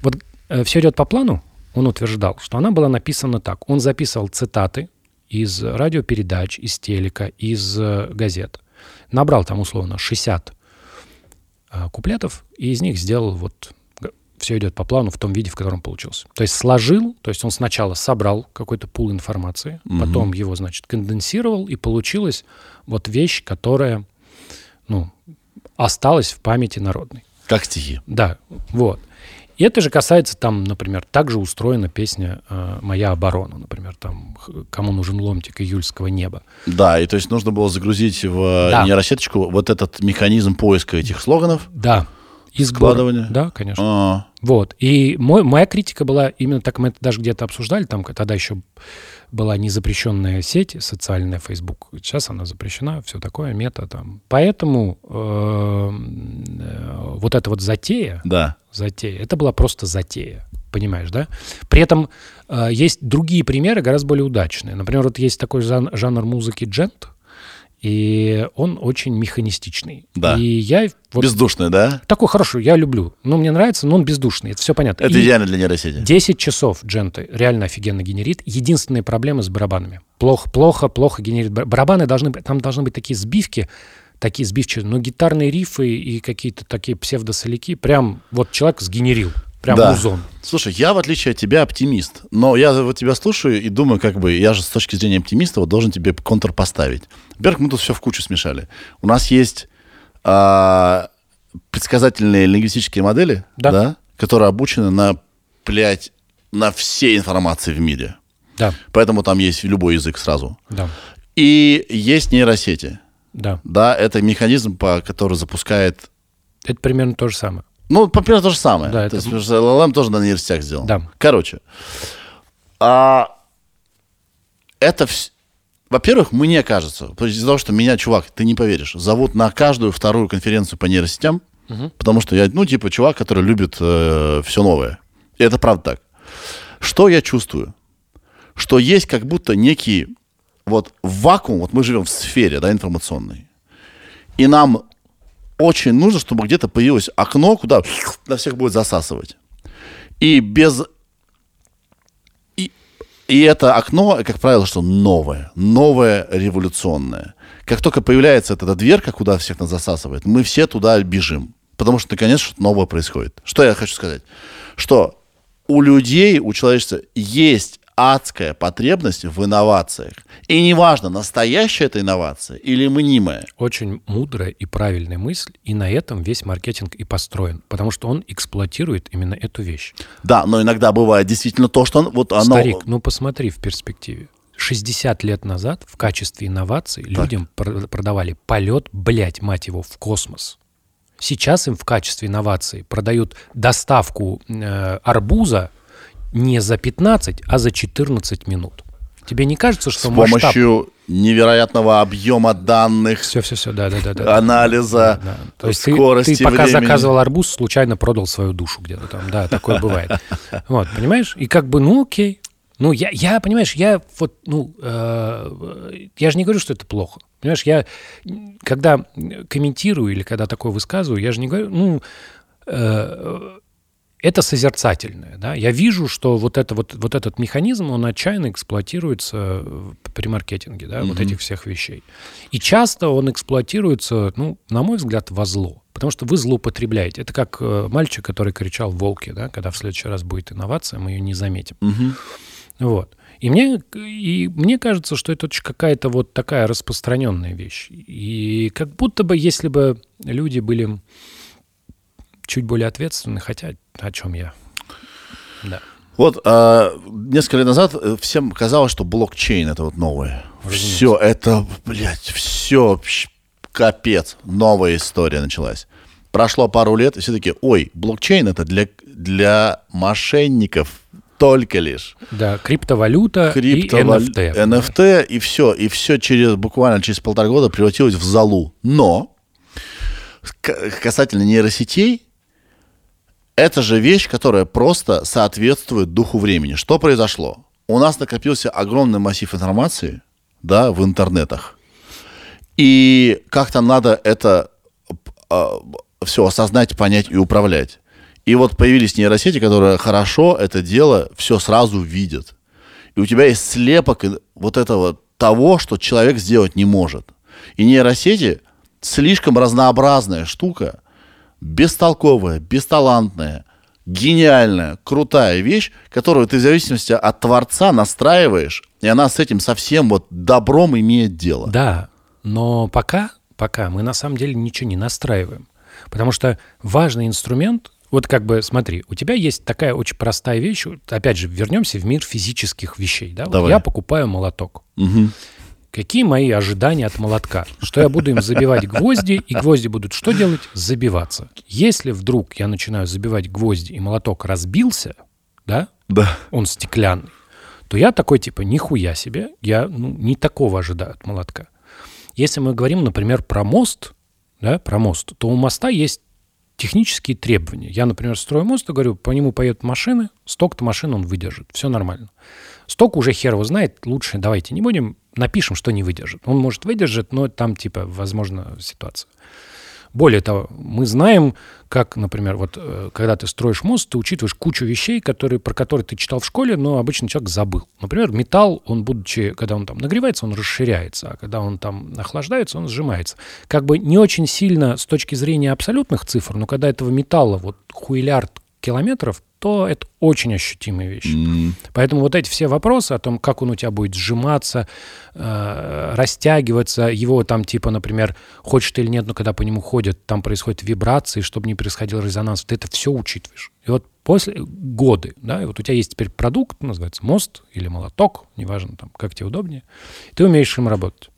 Вот э, все идет по плану, он утверждал, что она была написана так. Он записывал цитаты из радиопередач, из телека, из газет. Набрал там условно шестьдесят куплетов, и из них сделал вот все идет по плану в том виде, в котором получился. То есть сложил, то есть он сначала собрал какой-то пул информации, угу. потом его, значит, конденсировал, и получилась вот вещь, которая, ну, осталась в памяти народной. Как стихи. Да, вот. И это же касается, там, например, так же устроена песня «Моя оборона», например, там «Кому нужен ломтик июльского неба». Да, и то есть нужно было загрузить в да. нейросеточку вот этот механизм поиска этих слоганов. Да. И складывания. Да, конечно. А-а-а. Вот. И мой, моя критика была, именно так мы это даже где-то обсуждали, там тогда еще была незапрещенная сеть социальная, Facebook. Сейчас она запрещена, все такое, мета там. Поэтому вот эта вот затея, да. затея, это была просто затея. Понимаешь, да? При этом э- есть другие примеры, гораздо более удачные. Например, вот есть такой жан- жанр музыки джент, и он очень механистичный. Да. И я вот бездушный, да? Такой хороший, я люблю. Ну, мне нравится, но он бездушный, это все понятно. Это и идеально для нейросети. десять часов дженты реально офигенно генерит. Единственные проблемы с барабанами. Плохо, плохо, плохо генерит. Барабаны должны быть, там должны быть такие сбивки, такие сбивчивые, но гитарные рифы и какие-то такие псевдосоляки. Прям вот человек сгенерил. Прям да. музон. Слушай, я, в отличие от тебя, оптимист. Но я вот тебя слушаю и думаю, как бы, я же с точки зрения оптимиста вот должен тебе контрпоставить. Во-первых, мы тут все в кучу смешали. У нас есть а, предсказательные лингвистические модели, да. Да, которые обучены на, блядь, на всей информации в мире. Да. Поэтому там есть любой язык сразу. Да. И есть нейросети. Да. Да, это механизм, по, который запускает... Это примерно то же самое. Ну, примерно то же самое. Да, то это... есть, потому что эл эл эм тоже на нейросетях сделан. Да. Короче. А... Это все... Во-первых, мне кажется, из-за того, что меня, чувак, ты не поверишь, зовут на каждую вторую конференцию по нейросетям, угу. потому что я, ну, типа, чувак, который любит э, все новое. И это правда так. Что я чувствую? Что есть как будто некий вот вакуум, вот мы живем в сфере, да, информационной, и нам... очень нужно, чтобы где-то появилось окно, куда на всех будет засасывать. И без... И, и это окно, как правило, что новое. Новое, революционное. Как только появляется эта дверка, куда всех нас засасывает, мы все туда бежим. Потому что, наконец, что-то новое происходит. Что я хочу сказать? Что у людей, у человечества есть адская потребность в инновациях. И неважно, настоящая это инновация или мнимая. Очень мудрая и правильная мысль, и на этом весь маркетинг и построен, потому что он эксплуатирует именно эту вещь. Да, но иногда бывает действительно то, что он... Вот оно... Старик, ну посмотри в перспективе. шестьдесят лет назад в качестве инноваций так. людям продавали полет, блять, мать его, в космос. Сейчас им в качестве инноваций продают доставку э, арбуза не за пятнадцать, а за четырнадцать минут. Тебе не кажется, что масштаб... С помощью масштаб... невероятного объема данных... Все-все-все, да-да-да. Анализа, да, да. То есть скорости, ты, ты пока времени. Заказывал арбуз, случайно продал свою душу где-то там. Да, такое бывает. Вот, понимаешь? И как бы, ну окей. Ну, я, я понимаешь, я вот, ну, э, я же не говорю, что это плохо. Понимаешь, я, когда комментирую или когда такое высказываю, я же не говорю, ну... Э, это созерцательное. Да? Я вижу, что вот, это, вот, вот этот механизм, он отчаянно эксплуатируется при маркетинге, да, mm-hmm. вот этих всех вещей. И часто он эксплуатируется, ну, на мой взгляд, во зло. Потому что вы злоупотребляете. Это как мальчик, который кричал «волки», да, когда в следующий раз будет инновация, мы ее не заметим. Mm-hmm. Вот. И мне, и мне кажется, что это какая-то вот такая распространенная вещь. И как будто бы, если бы люди были... чуть более ответственны, хотя о чем я. Да. Вот э, несколько лет назад всем казалось, что блокчейн это вот новое. Разумеется. Все это, блядь, все капец. Новая история началась. Прошло пару лет, и все такие, ой, блокчейн это для, для мошенников только лишь. Да, криптовалюта, криптовал... и эн эф ти. эн эф ти, да. и все. И все через, буквально через полтора года превратилось в залу. Но касательно нейросетей, это же вещь, которая просто соответствует духу времени. Что произошло? У нас накопился огромный массив информации, да, в интернетах. И как-то надо это э, все осознать, понять и управлять. И вот появились нейросети, которые хорошо это дело все сразу видят. И у тебя есть слепок вот этого того, что человек сделать не может. И нейросети слишком разнообразная штука, бестолковая, бесталантная, гениальная, крутая вещь, которую ты в зависимости от творца настраиваешь, и она с этим совсем вот добром имеет дело. Да, но пока, пока мы на самом деле ничего не настраиваем, потому что важный инструмент, вот как бы, смотри, у тебя есть такая очень простая вещь, опять же, вернемся в мир физических вещей, да? Вот я покупаю молоток. Угу. Какие мои ожидания от молотка? Что я буду им забивать гвозди, и гвозди будут что делать? Забиваться. Если вдруг я начинаю забивать гвозди, и молоток разбился, да? Да. Он стеклянный, то я такой типа, нихуя себе, я ну, не такого ожидаю от молотка. Если мы говорим, например, про мост, да, про мост, то у моста есть технические требования. Я, например, строю мост и говорю, по нему поедут машины, столько-то машин он выдержит, все нормально. Столько уже хер его знает, лучше давайте не будем, напишем, что не выдержит. Он, может, выдержит, но там, типа, возможно, ситуация. Более того, мы знаем, как, например, вот, когда ты строишь мост, ты учитываешь кучу вещей, которые, про которые ты читал в школе, но обычно человек забыл. Например, металл, он, будучи, когда он там нагревается, он расширяется, а когда он там охлаждается, он сжимается. Как бы не очень сильно с точки зрения абсолютных цифр, но когда этого металла вот хуиллиард километров, то это очень ощутимые вещи. Mm-hmm. Поэтому вот эти все вопросы о том, как он у тебя будет сжиматься, э, растягиваться, его там типа, например, хочешь ты или нет, но когда по нему ходят, там происходят вибрации, чтобы не происходил резонанс, ты это все учитываешь. И вот после годы, да, и вот у тебя есть теперь продукт, называется мост или молоток, неважно там, как тебе удобнее, ты умеешь им работать.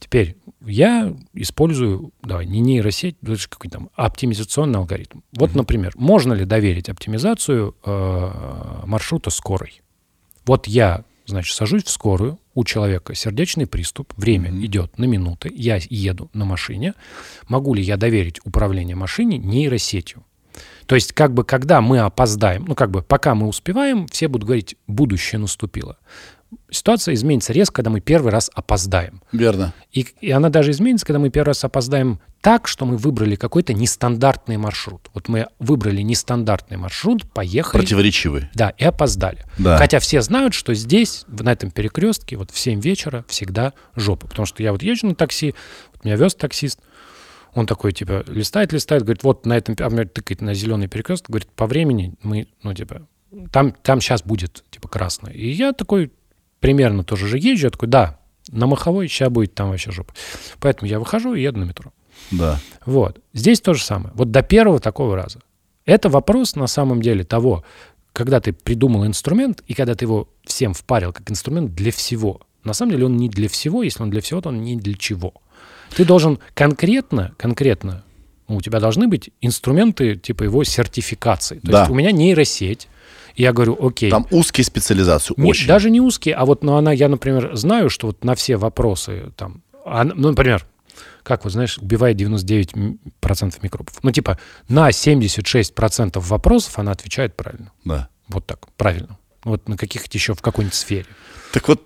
Теперь я использую, давай, не нейросеть, это же какой-то там оптимизационный алгоритм. Вот, mm-hmm. например, можно ли доверить оптимизацию э, маршрута скорой? Вот я, значит, сажусь в скорую, у человека сердечный приступ, время mm-hmm. идет на минуты, я еду на машине. Могу ли я доверить управление машиной нейросетью? То есть, как бы, когда мы опоздаем, ну, как бы, пока мы успеваем, все будут говорить, будущее наступило. Ситуация изменится резко, когда мы первый раз опоздаем. Верно. И, и она даже изменится, когда мы первый раз опоздаем так, что мы выбрали какой-то нестандартный маршрут. Вот мы выбрали нестандартный маршрут, поехали. Противоречивый. Да, и опоздали. Да. Хотя все знают, что здесь, на этом перекрестке, вот в семь вечера всегда жопа. Потому что я вот езжу на такси, вот меня вез таксист, он такой, типа, листает, листает, говорит, вот на этом, тыкает на зеленый перекресток, говорит, по времени мы, ну, типа, там, там сейчас будет, типа, красное. И я такой... примерно тоже же езжу, я такой, да, на Маховой сейчас будет там вообще жопа. Поэтому я выхожу и еду на метро. Да. Вот. Здесь то же самое. Вот до первого такого раза. Это вопрос на самом деле того, когда ты придумал инструмент, и когда ты его всем впарил как инструмент для всего. На самом деле он не для всего. Если он для всего, то он не для чего. Ты должен конкретно, конкретно, ну, у тебя должны быть инструменты типа его сертификации. То да. есть у меня нейросеть. Я говорю, окей. Там узкие специализации, не, очень. Даже не узкие, а вот ну, она, я, например, знаю, что вот на все вопросы, там, она, ну, например, как вот, знаешь, убивает девяносто девять процентов микробов. Ну, типа, на семьдесят шесть процентов вопросов она отвечает правильно. Да. Вот так, правильно. Вот на каких-то еще, в какой-нибудь сфере. Так вот,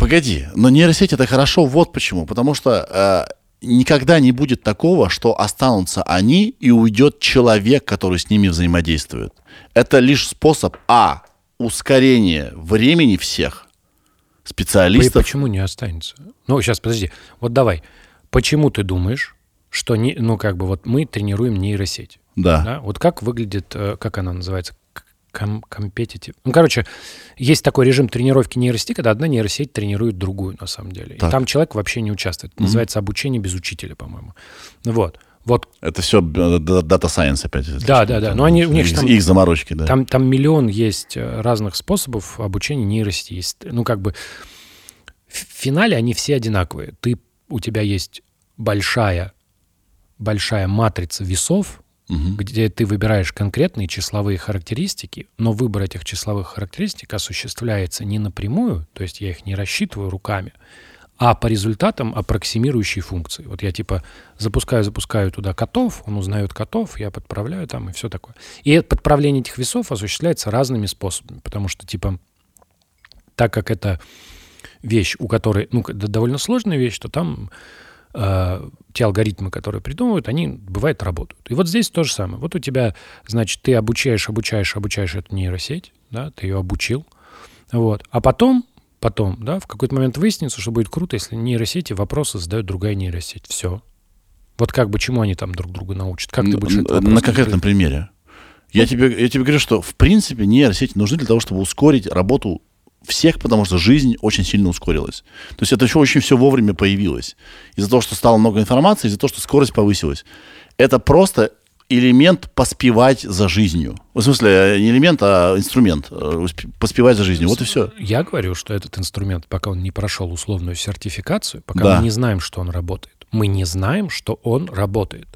погоди, но нейросеть это хорошо, вот почему. Потому что... Э- никогда не будет такого, что останутся они и уйдет человек, который с ними взаимодействует. Это лишь способ, а, ускорение времени всех специалистов. И почему не останется? Ну, сейчас, подожди. Вот давай. Почему ты думаешь, что, не, ну, как бы, вот мы тренируем нейросеть? Да. да? Вот как выглядит, как она называется? Competitive. Ну, короче, есть такой режим тренировки нейросети, когда одна нейросеть тренирует другую, на самом деле. Так. И там человек вообще не участвует. Это mm-hmm. называется обучение без учителя, по-моему. Вот. Вот. Это все дата сайенс опять. Да, да, да. Но они, у них их, там, их заморочки, да. Там, там миллион есть разных способов обучения нейросети. Есть, ну, как бы в финале они все одинаковые. Ты, у тебя есть большая, большая матрица весов, угу. где ты выбираешь конкретные числовые характеристики, но выбор этих числовых характеристик осуществляется не напрямую, то есть я их не рассчитываю руками, а по результатам аппроксимирующей функции. Вот я типа запускаю-запускаю туда котов, он узнает котов, я подправляю там и все такое. И подправление этих весов осуществляется разными способами, потому что типа так как это вещь, у которой, ну, это довольно сложная вещь, то там... те алгоритмы, которые придумывают, они, бывает, работают. И вот здесь то же самое. Вот у тебя, значит, ты обучаешь, обучаешь, обучаешь эту нейросеть, да, ты ее обучил, вот. А потом, потом, да, в какой-то момент выяснится, что будет круто, если нейросети вопросы задает другая нейросеть. Все. Вот как бы, чему они там друг друга научат? Как ты будешь это? На конкретном примере. Я тебе, я тебе говорю, что в принципе нейросети нужны для того, чтобы ускорить работу всех, потому что жизнь очень сильно ускорилась. То есть это еще очень все вовремя появилось. Из-за того, что стало много информации, из-за того, что скорость повысилась. Это просто элемент поспевать за жизнью. В смысле, не элемент, а инструмент. Поспевать за жизнью. Вот и все. Я говорю, что этот инструмент, пока он не прошел условную сертификацию, пока да. мы не знаем, что он работает. Мы не знаем, что он работает.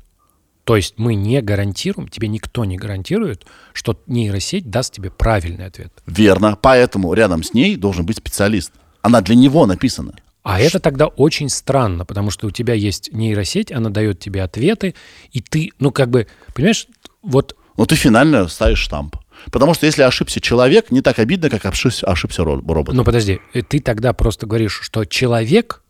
То есть мы не гарантируем, тебе никто не гарантирует, что нейросеть даст тебе правильный ответ. Верно. Поэтому рядом с ней должен быть специалист. Она для него написана. А Ш... это тогда очень странно, потому что у тебя есть нейросеть, она дает тебе ответы, и ты, ну как бы, понимаешь, вот... Ну ты финально ставишь штамп. Потому что если ошибся человек, не так обидно, как ошибся, ошибся робот. Ну подожди, ты тогда просто говоришь, что человек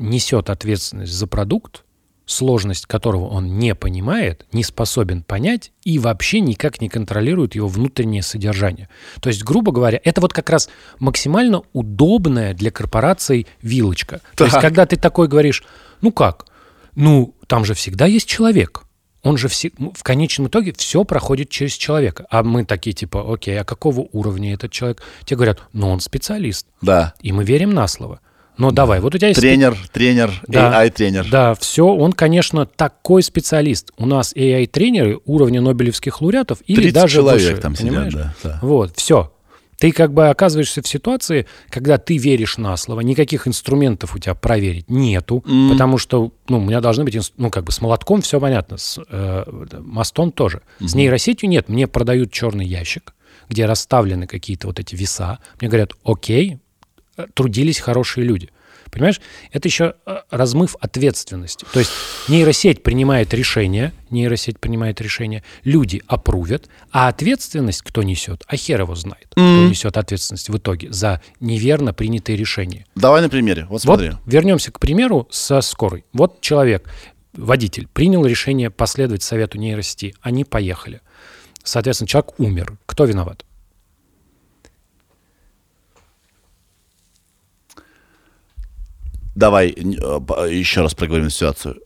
несет ответственность за продукт, сложность которого он не понимает, не способен понять и вообще никак не контролирует его внутреннее содержание. То есть, грубо говоря, это вот как раз максимально удобная для корпораций вилочка. Так. То есть, когда ты такой говоришь, ну как, ну там же всегда есть человек, он же все, в конечном итоге все проходит через человека. А мы такие типа, окей, а какого уровня этот человек? Тебе говорят, ну он специалист. Да. И мы верим на слово. Но давай, вот у тебя есть... Тренер, тренер, да, эй ай-тренер. Да, все, он, конечно, такой специалист. У нас эй ай-тренеры уровня нобелевских лауреатов или даже выше. тридцать человек там сидят, да, да. Вот, все. Ты как бы оказываешься в ситуации, когда ты веришь на слово, никаких инструментов у тебя проверить нету, mm. потому что, ну, у меня должны быть, инст... ну, как бы с молотком все понятно, с э, мостом тоже. Mm-hmm. С нейросетью нет, мне продают черный ящик, где расставлены какие-то вот эти веса. Мне говорят, окей, трудились хорошие люди. Понимаешь? Это еще размыв ответственности. То есть нейросеть принимает решение, нейросеть принимает решение, люди опрувят, а ответственность кто несет? А хер его знает. Mm-hmm. Кто несет ответственность в итоге за неверно принятые решения. Давай на примере. Вот смотри. Вот вернемся к примеру со скорой. Вот человек, водитель, принял решение последовать совету нейросети. Они поехали. Соответственно, человек умер. Кто виноват? Давай еще раз проговорим ситуацию.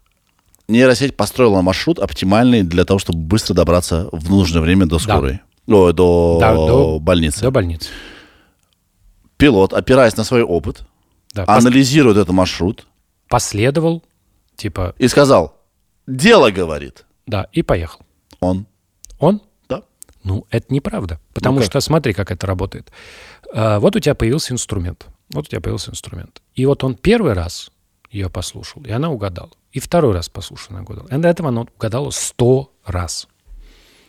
Нейросеть построила маршрут оптимальный для того, чтобы быстро добраться в нужное время до скорой. Да. О, до, да, до больницы. До больницы. Пилот, опираясь на свой опыт, да, анализирует пос... этот маршрут. Последовал, типа... И сказал, дело говорит. Да, и поехал. Он. Он? Да. Ну, это неправда. Потому ну, что смотри, как это работает. Вот у тебя появился инструмент. Вот у тебя появился инструмент. И вот он первый раз ее послушал, и она угадала. И второй раз послушал, она угадала. И до этого она угадала сто раз.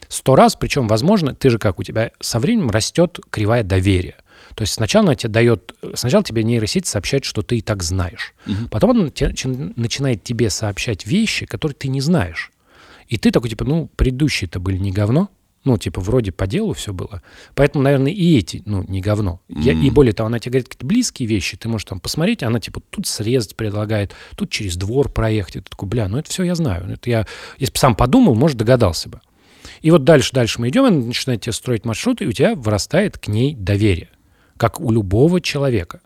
Сто раз, причем, возможно, ты же как, у тебя со временем растет кривая доверия. То есть сначала она тебе дает... Сначала тебе нейросеть сообщает, что ты и так знаешь. Угу. Потом она начинает тебе сообщать вещи, которые ты не знаешь. И ты такой, типа, ну, предыдущие-то были не говно. Ну, типа, вроде по делу все было. Поэтому, наверное, и эти, ну, не говно. Я, mm. И более того, она тебе говорит какие-то близкие вещи. Ты можешь там посмотреть, она, типа, тут срезать предлагает, тут через двор проехать. И ты такой, бля, ну, это все я знаю. Это я, если бы сам подумал, может, догадался бы. И вот дальше-дальше мы идем, она начинает тебе строить маршрут, и у тебя вырастает к ней доверие. Как у любого человека.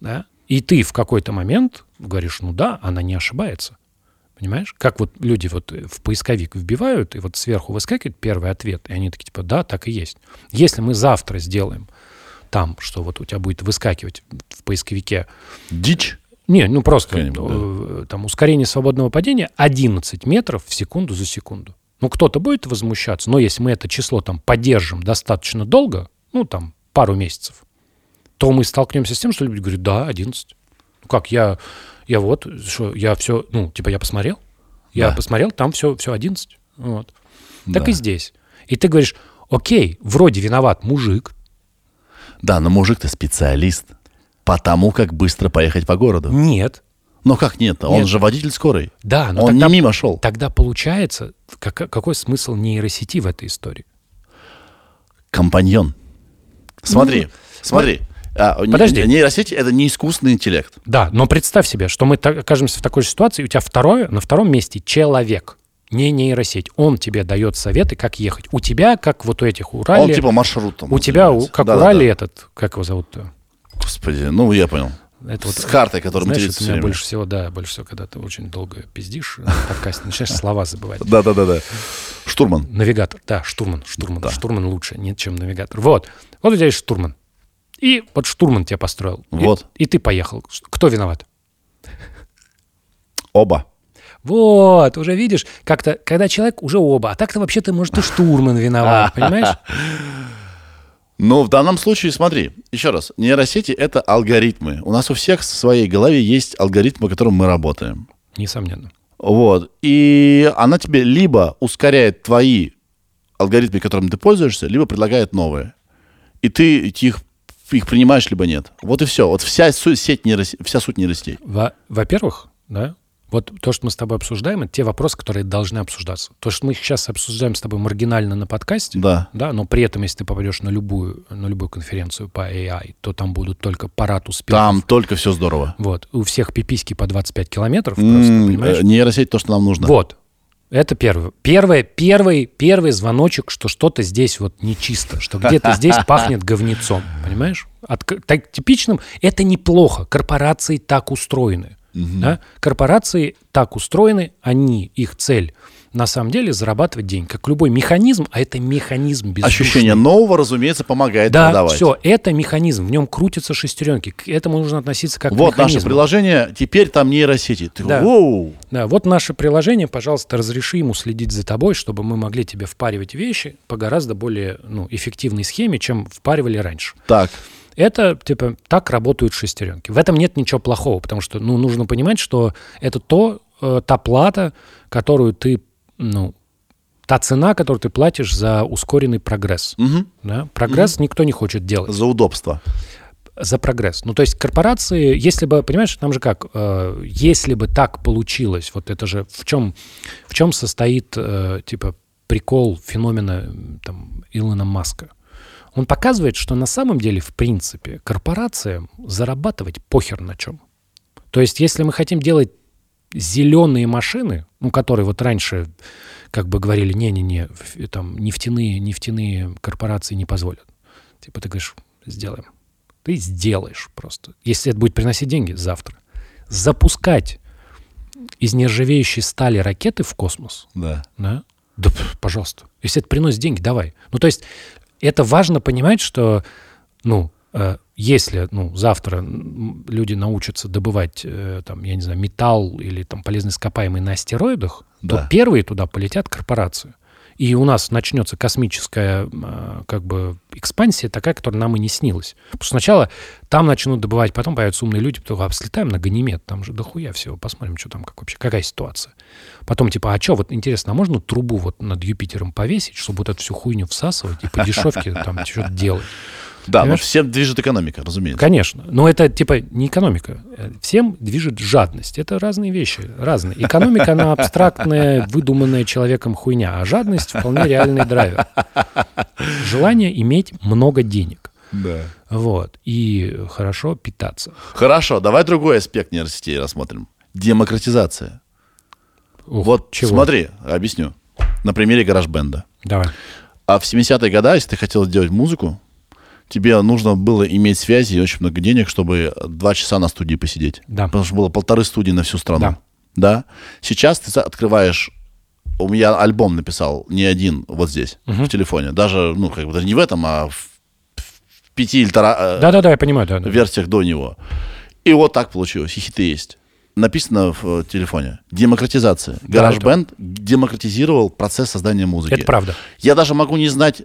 Да? И ты в какой-то момент говоришь, ну да, она не ошибается. Понимаешь? Как вот люди вот в поисковик вбивают, и вот сверху выскакивает первый ответ, и они такие, типа, да, так и есть. Если мы завтра сделаем там, что вот у тебя будет выскакивать в поисковике... Дичь? Не, ну просто да. Там ускорение свободного падения одиннадцать метров в секунду за секунду. Ну, кто-то будет возмущаться, но если мы это число там поддержим достаточно долго, ну, там, пару месяцев, то мы столкнемся с тем, что люди говорят, да, одиннадцать. Ну, как я... Я вот, что я все, ну, типа, я посмотрел, я да. посмотрел, там все, все одиннадцать. Вот. Так да. и здесь. И ты говоришь, окей, вроде виноват мужик. Да, но мужик-то специалист по тому, как быстро поехать по городу. Нет. Но как нет? Он нет. же водитель скорой. Да, но он тогда, не мимо шел. Тогда получается, как, какой смысл нейросети в этой истории? Компаньон. Смотри, ну, смотри. Вот. А, Подожди. Нейросеть — это не искусственный интеллект. Да, но представь себе, что мы так, окажемся в такой же ситуации, у тебя второе, на втором месте человек, не нейросеть. Он тебе дает советы, как ехать. У тебя, как вот у этих у Ралли... Он типа маршрутом. У тебя, у, как да, у да, Ралли да. этот, как его зовут-то? Господи, ну я понял. Это вот, с картой, которую мы делимся все время. Больше всего, да, больше всего, когда ты очень долго пиздишь на подкасте, начинаешь слова забывать. Да-да-да. Штурман. Навигатор, да, штурман, штурман. Штурман лучше, нет, чем навигатор. Вот, вот у тебя есть штурман. И вот штурман тебя построил. Вот. И ты поехал. Кто виноват? Оба. Вот, уже видишь, как-то, когда человек уже оба, а так-то вообще-то, может, и штурман виноват, понимаешь? Ну, в данном случае, смотри, еще раз, нейросети — это алгоритмы. У нас у всех в своей голове есть алгоритм, по которому мы работаем. Несомненно. Вот. И она тебе либо ускоряет твои алгоритмы, которыми ты пользуешься, либо предлагает новые. И ты их, их принимаешь, либо нет. Вот и все. Вот вся сеть нейросетей, вся суть нейросетей. Во- во-первых, да, вот то, что мы с тобой обсуждаем, это те вопросы, которые должны обсуждаться. То, что мы сейчас обсуждаем с тобой маргинально на подкасте, да. Да, но при этом, если ты попадешь на любую, на любую конференцию по эй ай, то там будут только парад успехов. Там только все здорово. Вот. У всех пиписьки по двадцать пять километров. Просто, м-м, понимаешь? Нейросеть то, что нам нужно. Вот. Это первое. Первое, первый, первый звоночек, что что-то здесь вот нечисто, что где-то здесь пахнет говнецом. Понимаешь? От, так, типичным это неплохо. Корпорации так устроены. Угу. Да? Корпорации так устроены, они, их цель на самом деле зарабатывать деньги. Как любой механизм, а это механизм бездушный. Ощущение нового, разумеется, помогает да, продавать. Да, все, это механизм, в нем крутятся шестеренки. К этому нужно относиться как к механизму. Вот наше приложение, теперь там нейросети. Ты, да. Да, вот наше приложение, пожалуйста, разреши ему следить за тобой, чтобы мы могли тебе впаривать вещи по гораздо более ну, эффективной схеме, чем впаривали раньше. Так. Это, типа, так работают шестеренки. В этом нет ничего плохого, потому что, ну, нужно понимать, что это то, э, та плата, которую ты, ну, та цена, которую ты платишь за ускоренный прогресс. Угу. Да? Прогресс угу. никто не хочет делать. За удобство. За прогресс. Ну, то есть корпорации, если бы, понимаешь, там же как, э, если бы так получилось, вот это же в чем, в чем состоит, э, типа, прикол феномена, там, Илона Маска. Он показывает, что на самом деле, в принципе, корпорациям зарабатывать похер на чем. То есть, если мы хотим делать зеленые машины, ну, которые вот раньше как бы говорили, не-не-не, там нефтяные, нефтяные корпорации не позволят. Типа ты говоришь, сделаем. Ты сделаешь просто. Если это будет приносить деньги, завтра. Запускать из нержавеющей стали ракеты в космос. Да. Да, да пожалуйста. Если это приносит деньги, давай. Ну, то есть... Это важно понимать, что, ну, э, если, ну, завтра люди научатся добывать, э, там, я не знаю, металл или там полезные ископаемые на астероидах, да. то первые туда полетят корпорации. И у нас начнется космическая, э, как бы, экспансия такая, которая нам и не снилась. Потому что сначала там начнут добывать, потом появятся умные люди, потом слетаем на Ганимед, там же дохуя всего, посмотрим, что там, как вообще, какая ситуация. Потом типа, а что, вот интересно, а можно трубу вот над Юпитером повесить, чтобы вот эту всю хуйню всасывать и по дешевке там что-то делать? Да, но всем движет экономика, разумеется. Конечно, но это типа не экономика, всем движет жадность, это разные вещи, разные. Экономика, она абстрактная, выдуманная человеком хуйня, а жадность вполне реальный драйвер. Желание иметь много денег. Да. Вот, и хорошо питаться. Хорошо, давай другой аспект нейросетей рассмотрим. Демократизация. Ух, вот чего? Смотри, объясню. На примере GarageBand. Давай. А в семидесятые годы, если ты хотел делать музыку, тебе нужно было иметь связи и очень много денег, чтобы два часа на студии посидеть. Да. Потому что было полторы студии на всю страну. Да. Да? Сейчас ты открываешь... Я альбом написал не один вот здесь, угу. в телефоне. Даже, ну, как бы даже не в этом, а в пяти или тора... да, да, да, я понимаю, да, да. версиях до него. И вот так получилось. И хиты есть. Написано в телефоне. Демократизация. Да, GarageBand это... демократизировал процесс создания музыки. Это правда. Я даже могу не знать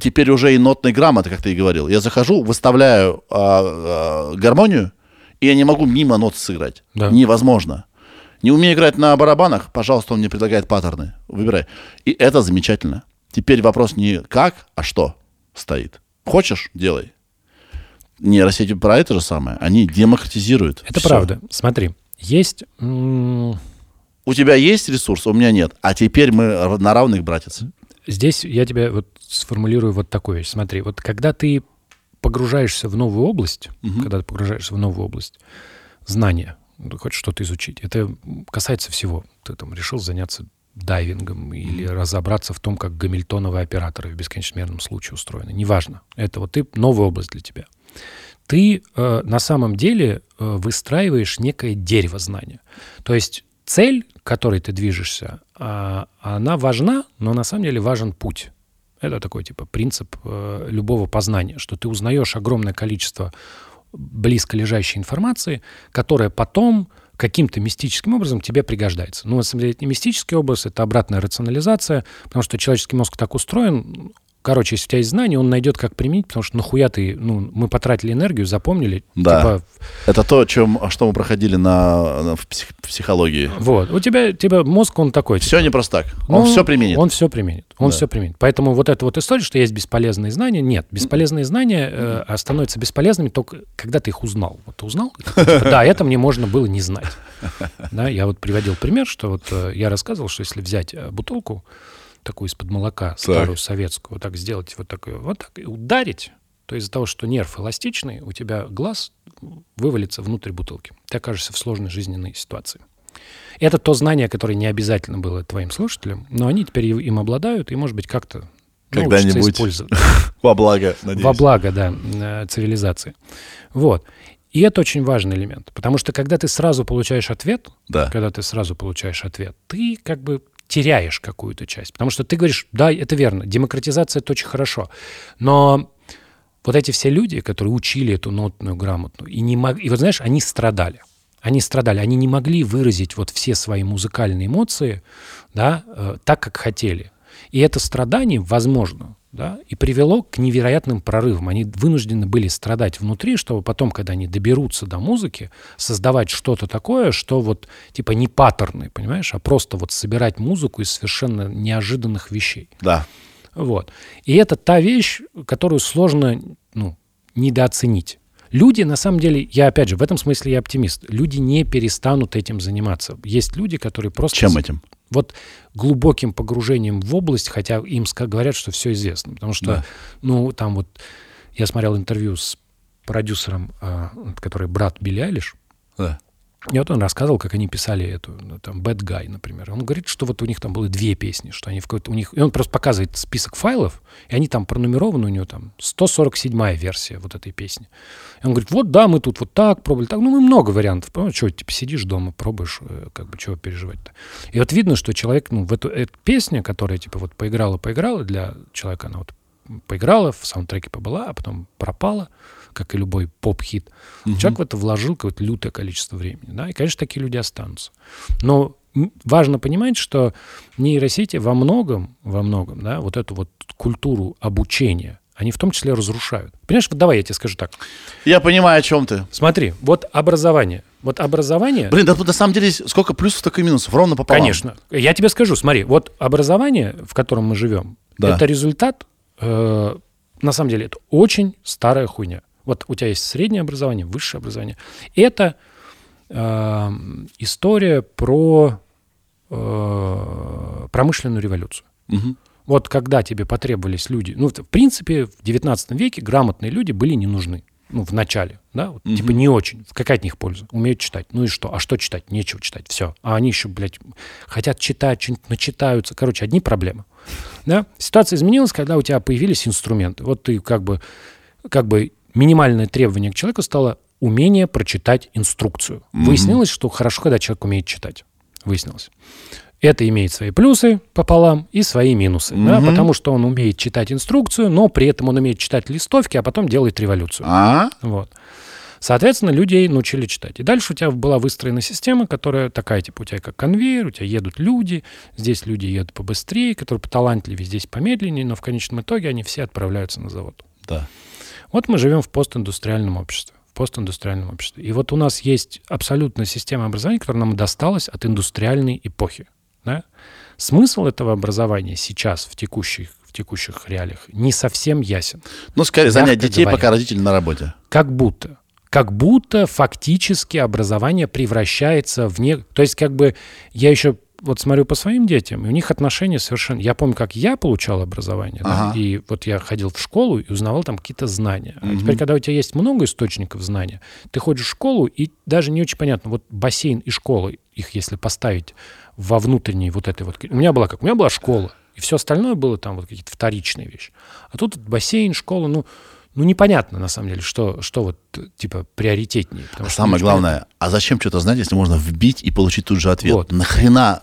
теперь уже и нотной грамоты, как ты и говорил. Я захожу, выставляю а, а, гармонию, и я не могу мимо нот сыграть. Да. Невозможно. Не умею играть на барабанах, пожалуйста, он мне предлагает паттерны. Выбирай. И это замечательно. Теперь вопрос не как, а что стоит. Хочешь, делай. Нейросети про это же самое. Они демократизируют. Это все. Правда. Смотри, есть... У тебя есть ресурс, у меня нет. А теперь мы на равных братятся. Здесь я тебе вот сформулирую вот такую вещь. Смотри, вот когда ты погружаешься в новую область, угу. когда ты погружаешься в новую область, знания, хочешь что-то изучить, это касается всего. Ты там решил заняться... дайвингом или разобраться в том, как гамильтоновые операторы в бесконечномерном случае устроены. Неважно. Это вот ты, новая область для тебя. ты э, на самом деле э, выстраиваешь некое дерево знания. То есть цель, к которой ты движешься, э, она важна, но на самом деле важен путь. Это такой типа принцип э, любого познания, что ты узнаешь огромное количество близко лежащей информации, которая потом каким-то мистическим образом тебе пригождается. Ну, на самом деле, это не мистический образ, это обратная рационализация, потому что человеческий мозг так устроен. Короче, если у тебя есть знание, он найдет, как применить, потому что нахуя ты, ну, мы потратили энергию, запомнили. Да, типа... это то, чем, что мы проходили на, на, в психологии. Вот, у тебя, тебя мозг, он такой. Все типа. Не просто так, он ну, все применит. Он все применит, он да. все применит. Поэтому вот эта вот история, что есть бесполезные знания, нет. Бесполезные знания э, становятся бесполезными только когда ты их узнал. Вот ты узнал? Да, это мне можно было не знать. Я вот приводил пример, что вот я рассказывал, что если взять бутылку, такую из-под молока, старую так. советскую, вот так сделать, вот так, вот так и ударить, то из-за того, что нерв эластичный, у тебя глаз вывалится внутрь бутылки. Ты окажешься в сложной жизненной ситуации. Это то знание, которое не обязательно было твоим слушателям, но они теперь им обладают и, может быть, как-то научатся использовать. Во благо, надеюсь. Во благо, да, цивилизации. Вот. И это очень важный элемент, потому что когда ты сразу получаешь ответ, да. когда ты сразу получаешь ответ, ты как бы теряешь какую-то часть. Потому что ты говоришь, да, это верно, демократизация — это очень хорошо. Но вот эти все люди, которые учили эту нотную грамотную, и, не мог... и вот знаешь, они страдали. Они страдали, они не могли выразить вот все свои музыкальные эмоции, да, э, так, как хотели. И это страдание, возможно, да, и привело к невероятным прорывам. Они вынуждены были страдать внутри, чтобы потом, когда они доберутся до музыки, создавать что-то такое, что вот типа не паттерны, понимаешь, а просто вот собирать музыку из совершенно неожиданных вещей. Да. Вот. И это та вещь, которую сложно, ну, недооценить. Люди, на самом деле, я опять же, в этом смысле я оптимист. Люди не перестанут этим заниматься. Есть люди, которые просто... Чем этим? Вот глубоким погружением в область, хотя им говорят, что все известно. Потому что, да. ну, там вот... Я смотрел интервью с продюсером, который брат Билли Айлиш. Да. И вот он рассказывал, как они писали эту, там, Bad Guy, например. Он говорит, что вот у них там было две песни, что они в какой-то... У них... И он просто показывает список файлов, и они там пронумерованы, у него там сто сорок седьмая версия вот этой песни. И он говорит, вот да, мы тут вот так пробовали, так, ну, мы много вариантов. Ну, что, типа, сидишь дома, пробуешь, как бы, чего переживать-то. И вот видно, что человек, ну, в эту, эту песню, которая, типа, вот поиграла-поиграла, для человека она вот поиграла, в саундтреке побыла, а потом пропала, как и любой поп-хит. Угу. Человек в это вложил какое-то лютое количество времени. Да? И, конечно, такие люди останутся. Но важно понимать, что нейросети во многом, во многом, да, вот эту вот культуру обучения, они в том числе разрушают. Понимаешь, вот давай я тебе скажу так. Я понимаю, о чем ты. Смотри, вот образование. Вот образование... Блин, да тут на самом деле сколько плюсов, так и минусов. Ровно пополам. Конечно. Я тебе скажу, смотри, вот образование, в котором мы живем, да. это результат... Э, на самом деле, это очень старая хуйня. Вот у тебя есть среднее образование, высшее образование. Это э, история про э, промышленную революцию. Угу. Вот когда тебе потребовались люди... Ну, в принципе, в девятнадцатом веке грамотные люди были не нужны. Ну, в начале, да? Вот, угу. Типа не очень. Какая от них польза? Умеют читать. Ну и что? А что читать? Нечего читать. Все. А они еще, блядь, хотят читать, что-нибудь начитаются. Короче, одни проблемы. Да? Ситуация изменилась, когда у тебя появились инструменты. Вот ты как бы... как бы минимальное требование к человеку стало умение прочитать инструкцию. Mm-hmm. Выяснилось, что хорошо, когда человек умеет читать. Выяснилось. Это имеет свои плюсы пополам и свои минусы. Mm-hmm. Да, потому что он умеет читать инструкцию, но при этом он умеет читать листовки, а потом делает революцию. Ah. Вот. Соответственно, людей научили читать. И дальше у тебя была выстроена система, которая такая, типа, у тебя как конвейер, у тебя едут люди, здесь люди едут побыстрее, которые поталантливее, здесь помедленнее, но в конечном итоге они все отправляются на завод. Да. Вот мы живем в постиндустриальном обществе. В постиндустриальном обществе. И вот у нас есть абсолютная система образования, которая нам досталась от индустриальной эпохи. Да? Смысл этого образования сейчас, в текущих, в текущих реалиях, не совсем ясен. Ну, скорее, занять детей, говоря. Пока родители на работе. Как будто. Как будто фактически образование превращается в... Не... То есть, как бы, я еще... Вот смотрю по своим детям, и у них отношения совершенно... Я помню, как я получал образование, ага. да, и вот я ходил в школу и узнавал там какие-то знания. А угу. теперь, когда у тебя есть много источников знания, ты ходишь в школу, и даже не очень понятно, вот бассейн и школа, их если поставить во внутренней вот этой вот... У меня была как? У меня была школа, и все остальное было там вот какие-то вторичные вещи. А тут бассейн, школа, ну... Ну, непонятно, на самом деле, что, что вот, типа, приоритетнее. А самое главное, понятно. А зачем что-то знать, если можно вбить и получить тут же ответ? Вот. Нахрена,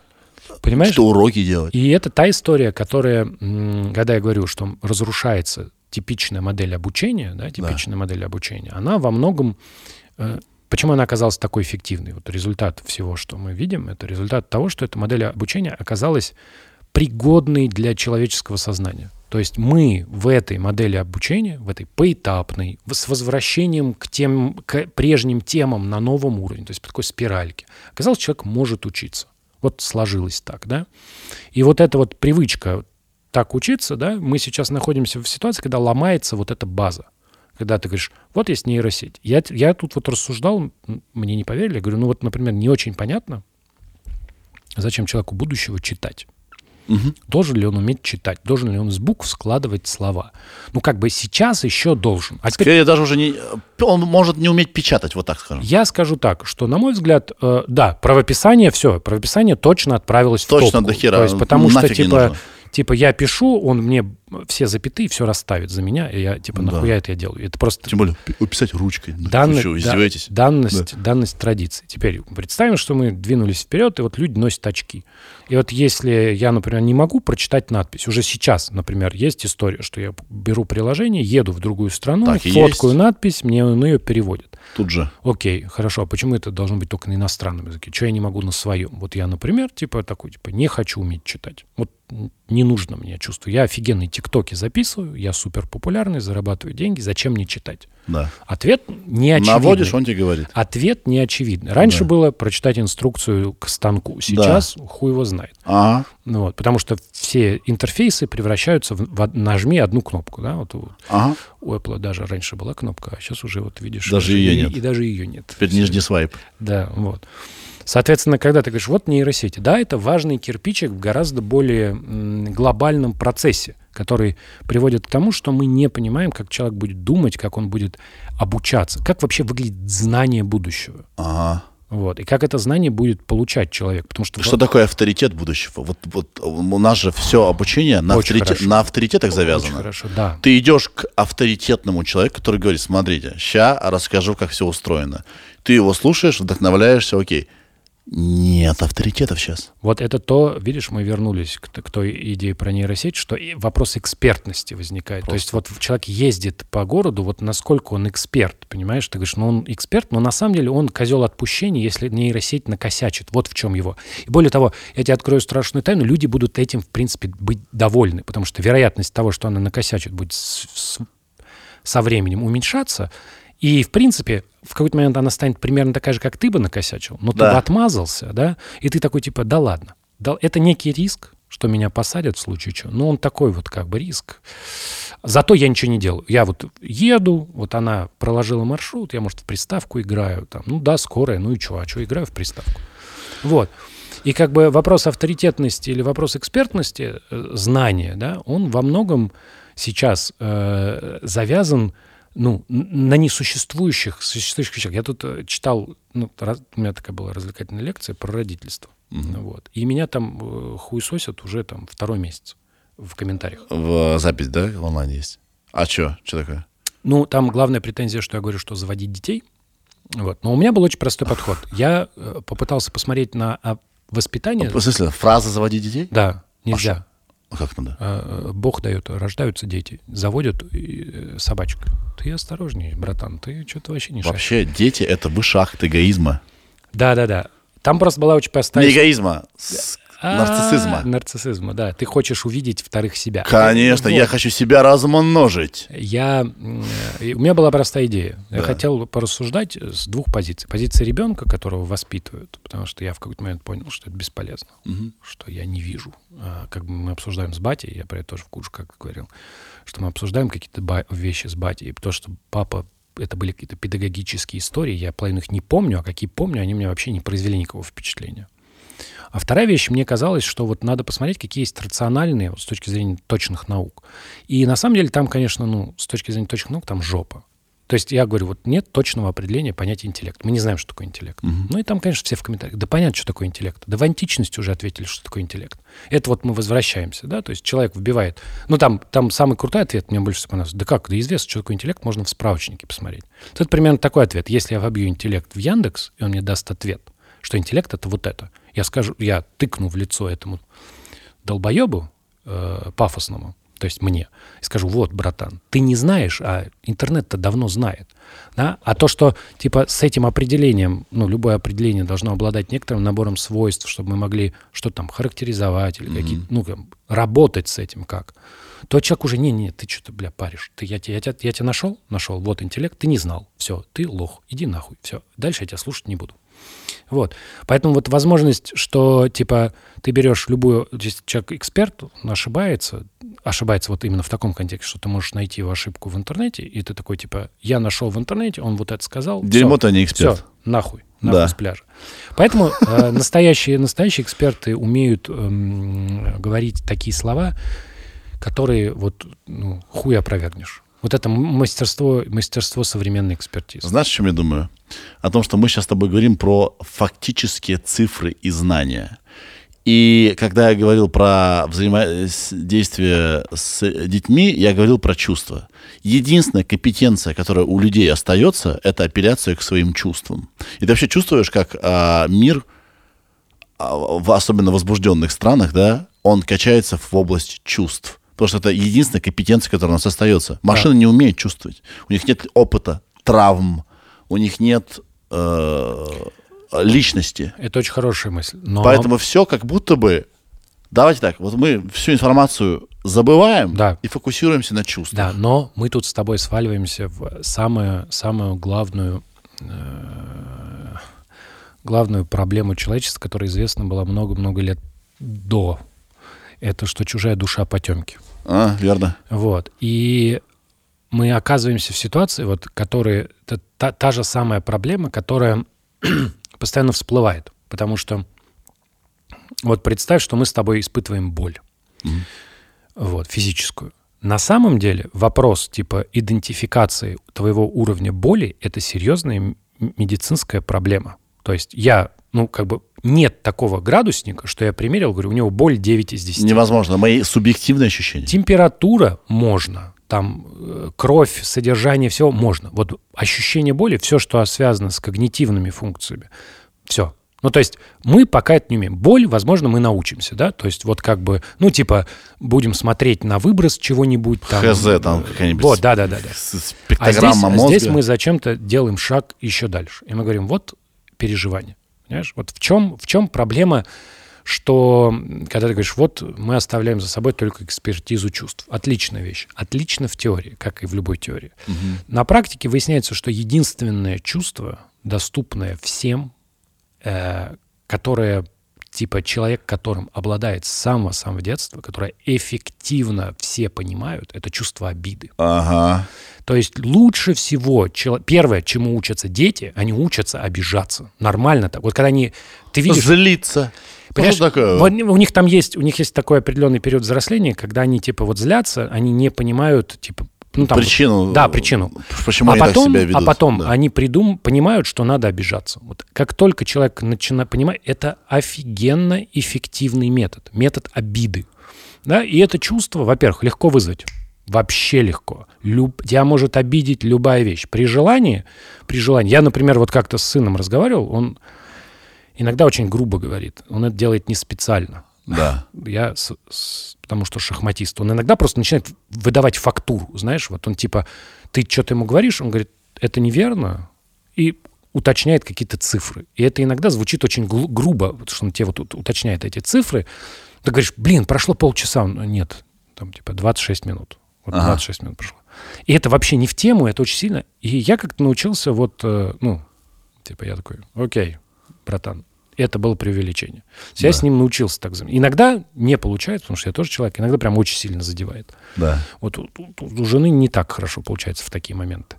понимаешь, что уроки делать? И это та история, которая, когда я говорю, что разрушается типичная модель обучения, да, типичная да. модель обучения, она во многом... Почему она оказалась такой эффективной? Вот результат всего, что мы видим, это результат того, что эта модель обучения оказалась пригодной для человеческого сознания. То есть мы в этой модели обучения, в этой поэтапной, с возвращением к, тем, к прежним темам на новом уровне, то есть по такой спиральке, оказалось, человек может учиться. Вот сложилось так, да? И вот эта вот привычка так учиться, да, мы сейчас находимся в ситуации, когда ломается вот эта база. Когда ты говоришь, вот есть нейросеть. Я, я тут вот рассуждал, мне не поверили, я говорю, ну вот, например, не очень понятно, зачем человеку будущего читать. Угу. Должен ли он уметь читать? Должен ли он из букв складывать слова? Ну, как бы сейчас еще должен. А теперь... Скорее, даже уже не... Он может не уметь печатать, вот так скажем. Я скажу так, что, на мой взгляд, э, да, правописание, все, правописание точно отправилось точно в топку. Точно до хера. То есть, потому нафиг что, типа, типа, я пишу, он мне все запятые все расставит за меня, и я, типа, нахуя да. это я делаю? Это просто... Тем более, писать ручкой. Данно... Что, издеваетесь? Данность, да. данность традиции. Теперь представим, что мы двинулись вперед, и вот люди носят очки. И вот если я, например, не могу прочитать надпись, уже сейчас, например, есть история, что я беру приложение, еду в другую страну, так фоткаю надпись, мне он ее переводит. Тут же. Окей, хорошо, а почему это должно быть только на иностранном языке? Чего я не могу на своем? Вот я, например, типа такой, типа, не хочу уметь читать. Вот не нужно мне, чувствую. Я офигенный тиктоки записываю, я супер популярный, зарабатываю деньги, зачем мне читать? Да. Ответ не очевидный. Наводишь, он тебе говорит. Ответ не очевидный. Раньше да. было прочитать инструкцию к станку, сейчас да. хуй его знает. Ага. Вот, потому что все интерфейсы превращаются в, в нажми одну кнопку. Да? Вот у, ага. у Apple даже раньше была кнопка, а сейчас уже вот видишь... Даже ее и, нет. И даже ее нет. Теперь все. Нижний свайп. Да, вот. Соответственно, когда ты говоришь, вот нейросети, да, это важный кирпичик в гораздо более глобальном процессе, который приводит к тому, что мы не понимаем, как человек будет думать, как он будет обучаться, как вообще выглядит знание будущего. Ага. Вот. И как это знание будет получать человек. Потому что... Что такое авторитет будущего? Вот, вот у нас же все обучение на, авторитет, на авторитетах завязано. Очень хорошо, да. Ты идешь к авторитетному человеку, который говорит, смотрите, ща расскажу, как все устроено. Ты его слушаешь, вдохновляешься, окей. Нет авторитетов сейчас. Вот это то, видишь, мы вернулись к, к той идее про нейросеть, что вопрос экспертности возникает. Просто. То есть вот человек ездит по городу, вот насколько он эксперт, понимаешь? Ты говоришь, ну он эксперт, но на самом деле он козел отпущения, если нейросеть накосячит. Вот в чем его. И более того, я тебе открою страшную тайну, люди будут этим, в принципе, быть довольны, потому что вероятность того, что она накосячит, будет с, с, со временем уменьшаться. И, в принципе, в какой-то момент она станет примерно такая же, как ты бы накосячил, но да. ты бы отмазался, да, и ты такой, типа, да ладно. Да, это некий риск, что меня посадят в случае чего, но он такой вот как бы риск. Зато я ничего не делаю. Я вот еду, вот она проложила маршрут, я, может, в приставку играю, там, ну да, скорая, ну и что, а что играю в приставку? Вот. И как бы вопрос авторитетности или вопрос экспертности, знания, да, он во многом сейчас э, завязан ну, на несуществующих, существующих вещах. Я тут читал, ну, раз, у меня такая была развлекательная лекция про родительство. Mm-hmm. Вот. И меня там э, хуесосят уже там второй месяц в комментариях. В, запись, да, онлайн есть? А что? Что такое? Ну, там главная претензия, что я говорю, что заводить детей. Вот. Но у меня был очень простой подход. Я э, попытался посмотреть на а, воспитание. В смысле, фраза «заводить детей»? Да, нельзя. А как надо? Бог дает, рождаются дети, заводят собачку. Ты осторожней, братан, ты что-то вообще не шаг. Вообще дети — это высший акт эгоизма. Да-да-да. Там просто была очень простая... Не эгоизма, а... нарциссизма. Нарциссизма, да. Ты хочешь увидеть вторых себя. Конечно, вот. Я хочу себя размножить. Я... У меня была простая идея. Да. Я хотел порассуждать с двух позиций. Позиция ребенка, которого воспитывают, потому что я в какой-то момент понял, что это бесполезно, угу. что я не вижу. Как бы мы обсуждаем с батей, я про это тоже в Куджи как говорил, что мы обсуждаем какие-то ба- вещи с батей, и то, что папа, это были какие-то педагогические истории, я половину их не помню, а какие помню, они у меня вообще не произвели никакого впечатления. А вторая вещь, мне казалось, что вот надо посмотреть, какие есть рациональные, вот, с точки зрения точных наук. И на самом деле там, конечно, ну, с точки зрения точных наук, там жопа. То есть я говорю, вот нет точного определения понятия интеллект. Мы не знаем, что такое интеллект. Угу. Ну и там, конечно, все в комментариях. Да понятно, что такое интеллект. Да в античности уже ответили, что такое интеллект. Это вот мы возвращаемся, да, то есть человек вбивает. Ну там, там самый крутой ответ, мне больше всего понравился. Да как, да известно, что такое интеллект, можно в справочнике посмотреть. Вот это примерно такой ответ. Если я вобью интеллект в Яндекс, и он мне даст ответ, что интеллект — это вот это. Я скажу, я тыкну в лицо этому долбоебу э, пафосному, то есть мне, и скажу, вот, братан, ты не знаешь, а интернет-то давно знает. Да? А то, что типа с этим определением, ну, любое определение должно обладать некоторым набором свойств, чтобы мы могли что-то там характеризовать или mm-hmm. какие-то, ну, работать с этим как, то человек уже, не-не, ты что-то, бля, паришь. Ты, я, я, я, я тебя нашел? Нашел. Вот интеллект, ты не знал. Все, ты лох, иди нахуй. Все, дальше я тебя слушать не буду. Вот. Поэтому вот возможность, что, типа, ты берешь любую... Если человек-эксперт, он ошибается, ошибается вот именно в таком контексте, что ты можешь найти его ошибку в интернете, и ты такой, типа, я нашел в интернете, он вот это сказал. Дерьмо-то не эксперт. Все, нахуй, нахуй да. с пляжа. Поэтому э, настоящие, настоящие эксперты умеют э, э, говорить такие слова, которые вот ну, хуй опровергнешь. Вот это мастерство, мастерство современной экспертизы. Знаешь, о чем я думаю? О том, что мы сейчас с тобой говорим про фактические цифры и знания. И когда я говорил про взаимодействие с детьми, я говорил про чувства. Единственная компетенция, которая у людей остается, это апелляция к своим чувствам. И ты вообще чувствуешь, как а, мир, в особенно возбужденных странах, да, он качается в область чувств. Потому что это единственная компетенция, которая у нас остается. Машины да. не умеют чувствовать. У них нет опыта, травм, у них нет э, личности. Это очень хорошая мысль. Но... Поэтому все как будто бы... Давайте так, вот мы всю информацию забываем да. и фокусируемся на чувствах. Да, но мы тут с тобой сваливаемся в самую, самую главную, э, главную проблему человечества, которая известна была много-много лет до... Это что чужая душа потемки. А, верно. Вот. И мы оказываемся в ситуации, вот, которые... Это та, та же самая проблема, которая постоянно всплывает. Потому что... Вот представь, что мы с тобой испытываем боль. Mm-hmm. Вот, физическую. На самом деле вопрос типа идентификации твоего уровня боли — это серьезная медицинская проблема. То есть я... Ну, как бы нет такого градусника, что я примерил, говорю, у него боль девять из десяти. Невозможно, мои субъективные ощущения. Температура можно, там кровь, содержание, всего можно. Вот ощущение боли, все, что связано с когнитивными функциями, все. Ну, то есть мы пока это не умеем. Боль, возможно, мы научимся, да? То есть вот как бы, ну, типа, будем смотреть на выброс чего-нибудь. Там, ХЗ там какая-нибудь. Вот, да-да-да. Спектрограмма мозга. А здесь, здесь мы зачем-то делаем шаг еще дальше. И мы говорим, вот переживание. Понимаешь? Вот в чем, в чем проблема, что когда ты говоришь, вот мы оставляем за собой только экспертизу чувств. Отличная вещь. Отлично в теории, как и в любой теории. Угу. На практике выясняется, что единственное чувство, доступное всем, э, которое типа человек, которым обладает с самого-самого детства, которое эффективно все понимают, это чувство обиды. Ага. То есть лучше всего... Первое, чему учатся дети, они учатся обижаться. Нормально так. Вот когда они... Ты видишь... Злиться. Понимаешь, такое? У них там есть... У них есть такой определенный период взросления, когда они типа вот злятся, они не понимают типа... Ну, там, причину. Да, причину. Почему а они потом, так себя ведут. А потом да. они придум, понимают, что надо обижаться. Вот как только человек начинает понимать, это офигенно эффективный метод. Метод обиды. Да? И это чувство, во-первых, легко вызвать. Вообще легко. Люб... Тебя может обидеть любая вещь. При желании, при желании... Я, например, вот как-то с сыном разговаривал, он иногда очень грубо говорит. Он это делает не специально. Да. Я... С, с... потому что шахматист, он иногда просто начинает выдавать фактуру, знаешь, вот он типа, ты что-то ему говоришь, он говорит, это неверно, и уточняет какие-то цифры. И это иногда звучит очень гру- грубо, потому что он тебе вот уточняет эти цифры. Ты говоришь, блин, прошло полчаса, нет, там типа двадцать шесть минут. Вот ага. двадцать шесть минут прошло. И это вообще не в тему, это очень сильно. И я как-то научился вот, ну, типа я такой, окей, братан. Это было преувеличение. Я да. с ним научился так. Иногда не получается, потому что я тоже человек, иногда прям очень сильно задевает. Да. Вот у, у, у жены не так хорошо получается в такие моменты.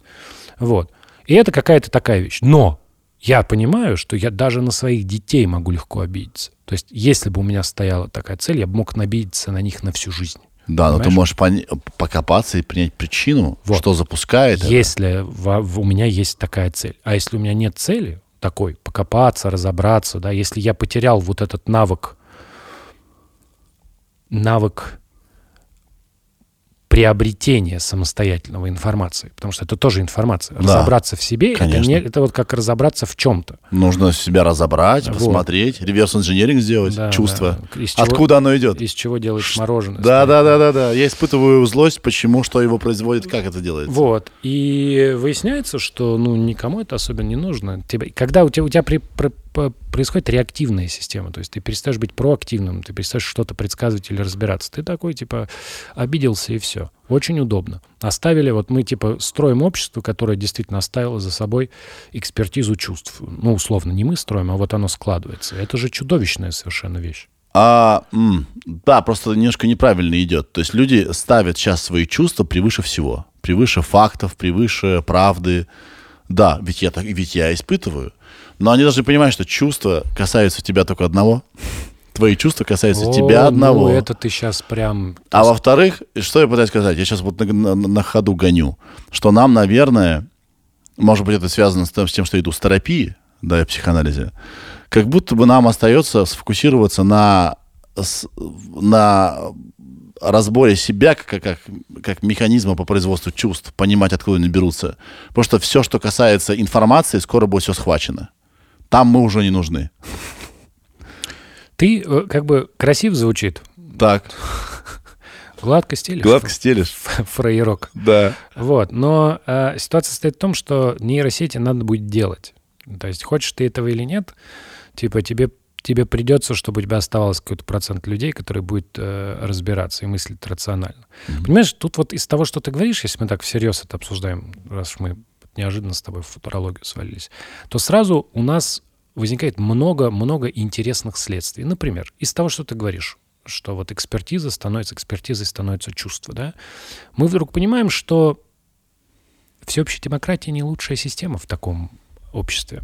Вот. И это какая-то такая вещь. Но я понимаю, что я даже на своих детей могу легко обидеться. То есть если бы у меня стояла такая цель, я бы мог обидеться на них на всю жизнь. Да, понимаешь? Но ты можешь пон- покопаться и принять причину, вот. Что запускает если это. Если в, в, у меня есть такая цель. А если у меня нет цели такой, покопаться, разобраться, да, если я потерял вот этот навык, навык приобретения самостоятельного информации, потому что это тоже информация. Разобраться да, в себе, это, не, это вот как разобраться в чем-то. Нужно себя разобрать, вот. Посмотреть, реверс-инжиниринг сделать, да, чувство, да. Откуда чего, оно идет. Из чего делаешь мороженое. Да-да-да, я испытываю злость, почему, что его производит, как это делается. Вот, и выясняется, что ну, никому это особенно не нужно. Тебя, когда у тебя, у тебя при, при, при, происходит реактивная система, то есть ты перестаешь быть проактивным, ты перестаешь что-то предсказывать или разбираться, ты такой, типа, обиделся и все. Очень удобно. Оставили, вот мы типа строим общество, которое действительно оставило за собой экспертизу чувств. Ну, условно, не мы строим, а вот оно складывается. Это же чудовищная совершенно вещь. А, да, просто немножко неправильно идет. То есть люди ставят сейчас свои чувства превыше всего. Превыше фактов, превыше правды. Да, ведь я, так, ведь я испытываю. Но они должны понимать, что чувства касаются тебя только одного. Твои чувства касаются О, тебя одного. Ну, это ты сейчас прям... А есть... во-вторых, что я пытаюсь сказать? Я сейчас вот на, на, на ходу гоню. Что нам, наверное, может быть, это связано с тем, с тем, что иду с терапии, да, и психоанализа, как будто бы нам остается сфокусироваться на, на разборе себя как, как, как механизма по производству чувств, понимать, откуда они берутся. Потому что все, что касается информации, скоро будет все схвачено. Там мы уже не нужны. Ты как бы красив звучит. Так. Гладко стелишь. Гладко стелишь. Фраерок. Да. Вот. Но э, ситуация состоит в том, что нейросети надо будет делать. То есть хочешь ты этого или нет, типа тебе, тебе придется, чтобы у тебя оставалось какой-то процент людей, которые будут э, разбираться и мыслить рационально. Mm-hmm. Понимаешь, тут вот из того, что ты говоришь, если мы так всерьез это обсуждаем, раз мы неожиданно с тобой в футурологию свалились, то сразу у нас... возникает много-много интересных следствий. Например, из того, что ты говоришь, что вот экспертиза становится экспертизой, становится чувство, да? Мы вдруг понимаем, что всеобщая демократия не лучшая система в таком обществе.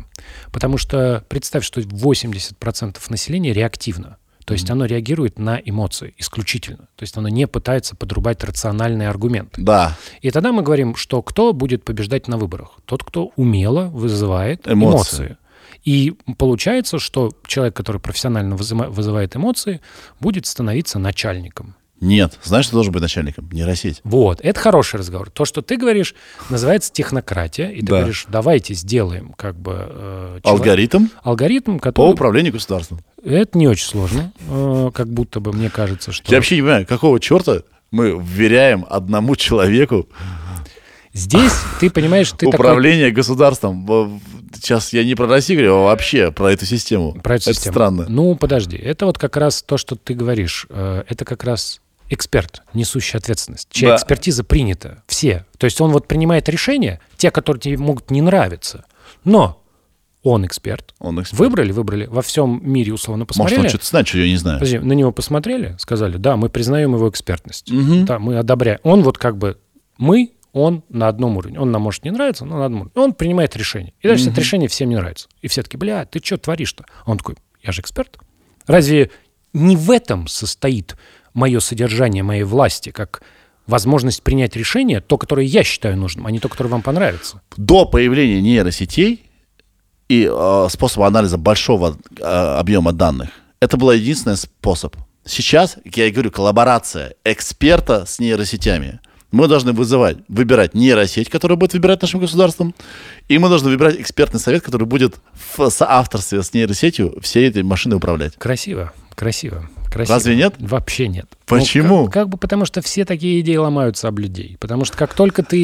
Потому что представь, что восемьдесят процентов населения реактивно. То есть mm-hmm. оно реагирует на эмоции исключительно. То есть оно не пытается подрубать рациональные аргументы. Да. И тогда мы говорим, что кто будет побеждать на выборах? Тот, кто умело вызывает эмоции. эмоции. И получается, что человек, который профессионально вызывает эмоции, будет становиться начальником. Нет. Знаешь, что должен быть начальником? Нейросеть. Вот. Это хороший разговор. То, что ты говоришь, называется технократия. И ты да. говоришь, давайте сделаем как бы... Э, человек, алгоритм? Алгоритм, который... По управлению государством. Это не очень сложно. Э, как будто бы, мне кажется, что... Я вообще не понимаю, какого черта мы вверяем одному человеку... Здесь, ты понимаешь, ты Управление такой... государством. Сейчас я не про Россию говорю, а вообще про эту систему. Про эту это систему. Странно. Ну, подожди. Это вот как раз то, что ты говоришь. Это как раз эксперт, несущий ответственность. Чья да. экспертиза принята. Все. То есть он вот принимает решения, те, которые тебе могут не нравиться. Но он эксперт. Он эксперт. Выбрали, выбрали. Во всем мире условно посмотрели. Может, он что-то знает, что я не знаю. Подожди, на него посмотрели, сказали, да, мы признаем его экспертность. Угу. Да, мы одобряем. Он вот как бы... Мы... Он на одном уровне. Он нам, может, не нравится, но на одном уровне. Он принимает решение. И дальше mm-hmm. это решение всем не нравится. И все такие, бля, ты что творишь-то? А он такой, я же эксперт. Разве не в этом состоит мое содержание, моей власти, как возможность принять решение, то, которое я считаю нужным, а не то, которое вам понравится? До появления нейросетей и э, способа анализа большого э, объема данных, это был единственный способ. Сейчас, я и говорю, коллаборация эксперта с нейросетями. Мы должны вызывать, выбирать нейросеть, которая будет выбирать нашим государством, и мы должны выбирать экспертный совет, который будет в соавторстве с нейросетью всей этой машиной управлять. Красиво, красиво. красиво. Разве нет? Вообще нет. Почему? Ну, как, как бы потому, что все такие идеи ломаются об людей. Потому что как только ты...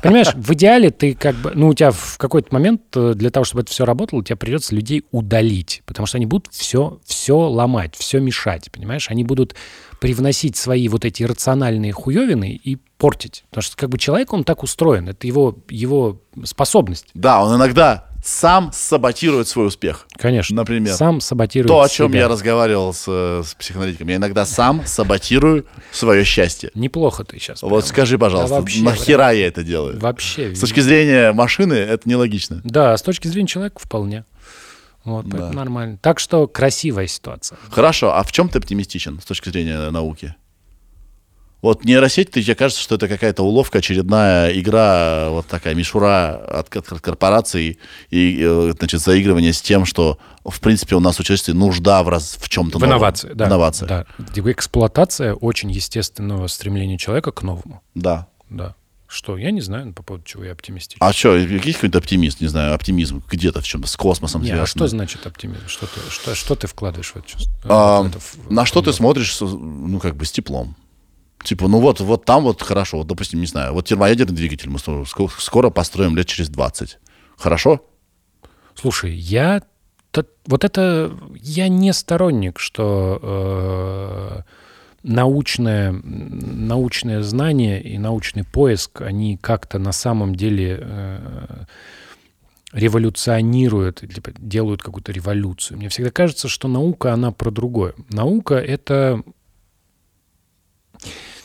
Понимаешь, в идеале ты как бы... Ну, у тебя в какой-то момент для того, чтобы это все работало, тебе придется людей удалить. Потому что они будут все, все ломать, все мешать, понимаешь? Они будут... привносить свои вот эти рациональные хуевины и портить. Потому что как бы человек, он так устроен. Это его, его способность. Да, он иногда сам саботирует свой успех. Конечно. Например. Сам саботирует себя. То, о чем себя. Я разговаривал с, с психоаналитиком. Я иногда сам саботирую свое счастье. Неплохо ты сейчас. Вот прямо. Скажи, пожалуйста, да вообще, нахера прям... я это делаю? Вообще. С точки зрения машины это нелогично. Да, с точки зрения человека вполне. Вот, да. Поэтому нормально. Так что красивая ситуация. Хорошо. А в чем ты оптимистичен с точки зрения науки? Вот нейросеть, тебе кажется, что это какая-то уловка, очередная игра, вот такая мишура от, от корпораций и, значит, заигрывание с тем, что, в принципе, у нас у человечества нужда в, раз, в чем-то в новом. Инновации, да, в инновации, да. Эксплуатация очень естественного стремления человека к новому. Да. Да. Что? Я не знаю, по поводу чего я оптимистичен. А что, есть какой-то оптимист? Не знаю, оптимизм где-то в чем-то, с космосом связан. А что значит оптимизм? Что ты, что, что ты вкладываешь в это чувство? А, в это, в, на что в... ты смотришь, ну, как бы, с теплом. Типа, ну вот, вот там вот хорошо. Вот, допустим, не знаю, вот термоядерный двигатель мы скоро построим лет через двадцать. Хорошо? Слушай, я... Вот это... Я не сторонник, что... Э... Научное, научное знание и научный поиск, они как-то на самом деле э, революционируют, типа, делают какую-то революцию. Мне всегда кажется, что наука, она про другое. Наука — это...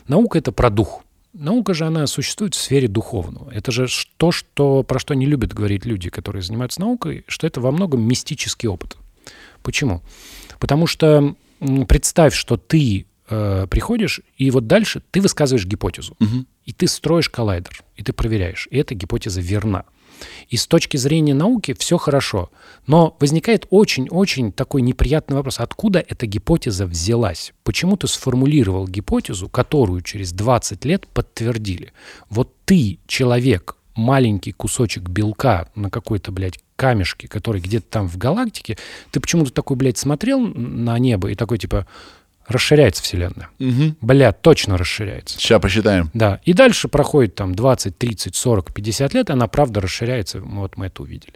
Наука — это про дух. Наука же, она существует в сфере духовного. Это же то, что, про что не любят говорить люди, которые занимаются наукой, что это во многом мистический опыт. Почему? Потому что представь, что ты приходишь, и вот дальше ты высказываешь гипотезу. Угу. И ты строишь коллайдер, и ты проверяешь, и эта гипотеза верна. И с точки зрения науки все хорошо. Но возникает очень-очень такой неприятный вопрос. Откуда эта гипотеза взялась? Почему ты сформулировал гипотезу, которую через двадцать лет подтвердили? Вот ты, человек, маленький кусочек белка на какой-то, блядь, камешке, который где-то там в галактике, ты почему-то такой, блядь, смотрел на небо и такой, типа... Расширяется Вселенная. Угу. Бля, точно расширяется. Сейчас посчитаем. Да. И дальше проходит там двадцать, тридцать, сорок, пятьдесят лет, она правда расширяется. Вот мы это увидели.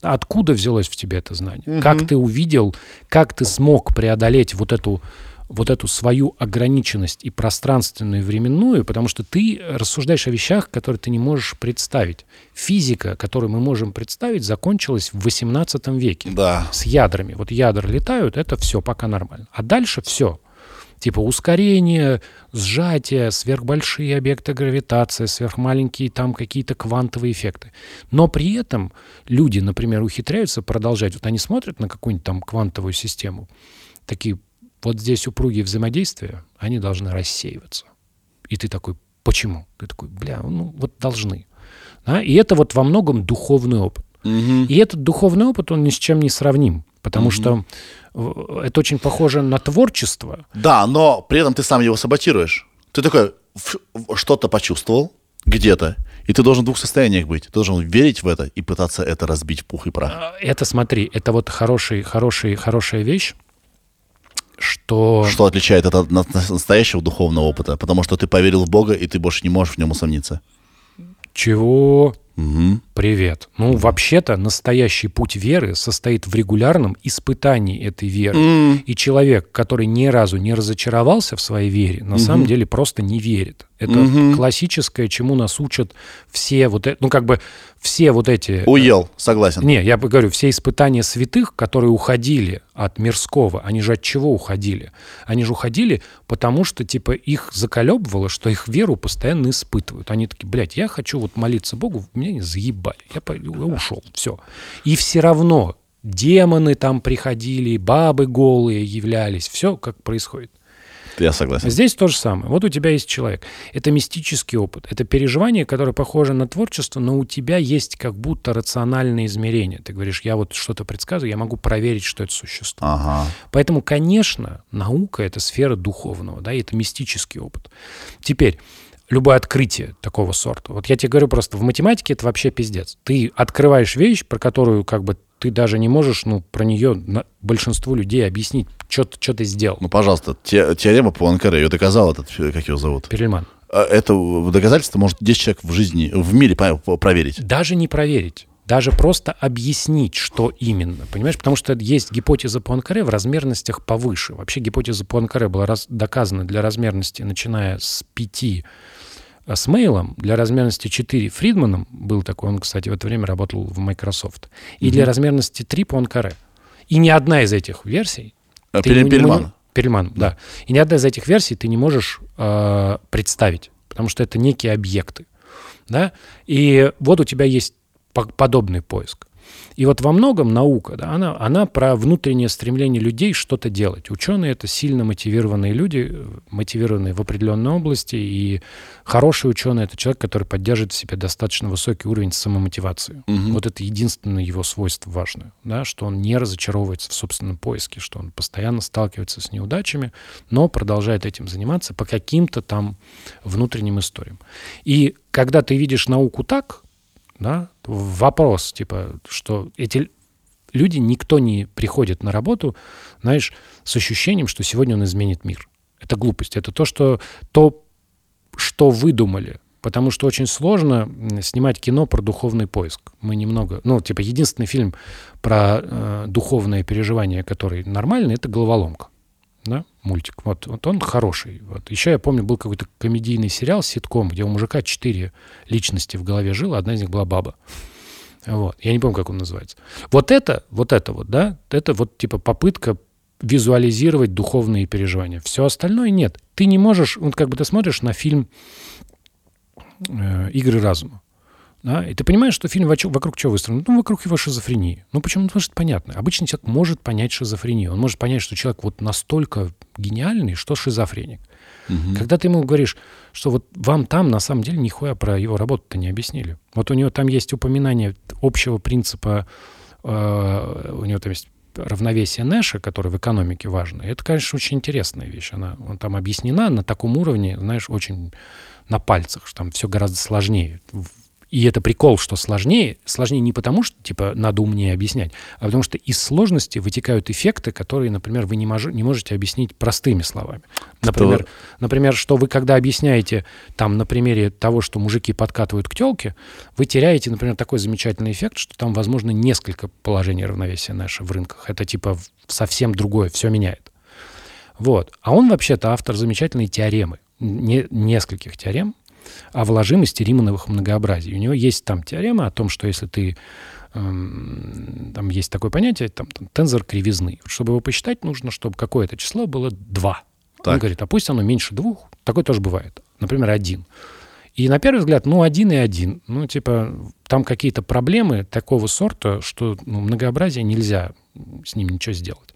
Откуда взялось в тебе это знание? Угу. Как ты увидел, как ты смог преодолеть вот эту, вот эту свою ограниченность и пространственную, и временную, потому что ты рассуждаешь о вещах, которые ты не можешь представить. Физика, которую мы можем представить, закончилась в восемнадцатом веке. Да. С ядрами. Вот ядра летают, это все пока нормально. А дальше все. Типа ускорение, сжатие, сверхбольшие объекты гравитации, сверхмаленькие там какие-то квантовые эффекты. Но при этом люди, например, ухитряются продолжать. Вот они смотрят на какую-нибудь там квантовую систему, такие... Вот здесь упругие взаимодействия, они должны рассеиваться. И ты такой, почему? Ты такой, бля, ну вот должны. А? И это вот во многом духовный опыт. Угу. И этот духовный опыт, он ни с чем не сравним. Потому угу. что это очень похоже на творчество. Да, но при этом ты сам его саботируешь. Ты такой, что-то почувствовал где-то. И ты должен в двух состояниях быть. Ты должен верить в это и пытаться это разбить в пух и прах. Это, смотри, это вот хороший, хороший, хорошая вещь. Что... что отличает это от настоящего духовного опыта? Потому что ты поверил в Бога, и ты больше не можешь в нем усомниться. Чего? Угу. Привет. Ну, угу. вообще-то настоящий путь веры состоит в регулярном испытании этой веры. Угу. И человек, который ни разу не разочаровался в своей вере, на угу. самом деле просто не верит. Это угу. классическое, чему нас учат все вот... Ну, как бы все вот эти... Уел, согласен. Не, я говорю, все испытания святых, которые уходили от мирского, они же от чего уходили? Они же уходили, потому что, типа, их заколебывало, что их веру постоянно испытывают. Они такие, блядь, я хочу вот молиться Богу, меня не заебали, я, по... я ушел, все. И все равно демоны там приходили, бабы голые являлись, все как происходит. Я согласен. Здесь то же самое. Вот у тебя есть человек. Это мистический опыт. Это переживание, которое похоже на творчество, но у тебя есть как будто рациональное измерение. Ты говоришь, я вот что-то предсказываю, я могу проверить, что это существует. Ага. Поэтому, конечно, наука — это сфера духовного, да, и это мистический опыт. Теперь, любое открытие такого сорта. Вот я тебе говорю просто, в математике это вообще пиздец. Ты открываешь вещь, про которую как бы ты даже не можешь, ну, про нее большинству людей объяснить, что ты сделал. Ну, пожалуйста, те, теорема Пуанкаре, ее доказал этот, как его зовут? Перельман. Это доказательство может десять человек в жизни, в мире проверить? Даже не проверить. Даже просто объяснить, что именно, понимаешь? Потому что есть гипотеза Пуанкаре в размерностях повыше. Вообще гипотеза Пуанкаре была раз, доказана для размерности, начиная с пяти с Мейлом, для размерности четыре Фридманом был такой, он, кстати, в это время работал в Microsoft, и mm-hmm. для размерности три Пуанкаре. И ни одна из этих версий... А, Перельман. Перельман, да. И ни одна из этих версий ты не можешь э, представить, потому что это некие объекты. Да? И вот у тебя есть подобный поиск. И вот во многом наука, да, она, она про внутреннее стремление людей что-то делать. Ученые — это сильно мотивированные люди, мотивированные в определенной области, и хороший ученый — это человек, который поддерживает в себе достаточно высокий уровень самомотивации. Угу. Вот это единственное его свойство важное, да, что он не разочаровывается в собственном поиске, что он постоянно сталкивается с неудачами, но продолжает этим заниматься по каким-то там внутренним историям. И когда ты видишь науку так, да, вопрос, типа, что эти люди, никто не приходит на работу, знаешь, с ощущением, что сегодня он изменит мир. Это глупость, это то, что, то, что выдумали. Потому что очень сложно снимать кино про духовный поиск. Мы немного... Ну, типа, единственный фильм про э, духовное переживание, который нормальный, это «Головоломка». Да? Мультик. Вот, вот он хороший. Вот. Еще я помню, был какой-то комедийный сериал, ситком, где у мужика четыре личности в голове жило, одна из них была баба. Вот. Я не помню, как он называется. Вот это, вот это вот, да, это вот типа попытка визуализировать духовные переживания. Все остальное нет. Ты не можешь, вот как бы ты смотришь на фильм «Игры разума». Да? И ты понимаешь, что фильм вокруг чего выстроен? Ну, вокруг его шизофрении. Ну, почему? Потому что это понятно. Обычный человек может понять шизофрению. Он может понять, что человек вот настолько гениальный, что шизофреник. Угу. Когда ты ему говоришь, что вот вам там на самом деле нихуя про его работу-то не объяснили. Вот у него там есть упоминание общего принципа, э, у него там есть равновесие Нэша, которое в экономике важно. И это, конечно, очень интересная вещь. Она, она там объяснена на таком уровне, знаешь, очень на пальцах, что там все гораздо сложнее. И это прикол, что сложнее. Сложнее не потому, что, типа, надо умнее объяснять, а потому что из сложности вытекают эффекты, которые, например, вы не, мож- не можете объяснить простыми словами. Например, например, что вы, когда объясняете там на примере того, что мужики подкатывают к тёлке, вы теряете, например, такой замечательный эффект, что там, возможно, несколько положений равновесия наших в рынках. Это, типа, совсем другое, все меняет. Вот. А он, вообще-то, автор замечательной теоремы, не- нескольких теорем, о вложимости римановых многообразий. У него есть там теорема о том, что если ты... Эм, там есть такое понятие, там, там тензор кривизны. Чтобы его посчитать, нужно, чтобы какое-то число было два. Так. Он говорит, а пусть оно меньше двух. Такое тоже бывает. Например, один. И на первый взгляд, ну, один и один. Ну, типа, там какие-то проблемы такого сорта, что ну, многообразие нельзя с ним ничего сделать.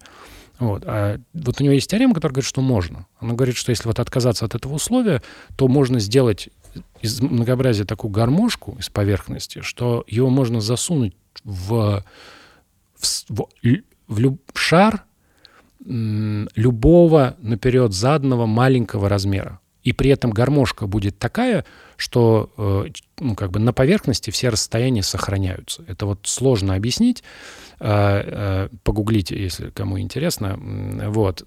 Вот. А вот у него есть теорема, которая говорит, что можно. Она говорит, что если вот отказаться от этого условия, то можно сделать из многообразия такую гармошку из поверхности, что его можно засунуть в, в, в, в, люб, в шар м, любого наперед задного маленького размера. И при этом гармошка будет такая, что э, ну, как бы на поверхности все расстояния сохраняются. Это вот сложно объяснить. Э, э, погуглите, если кому интересно. Вот.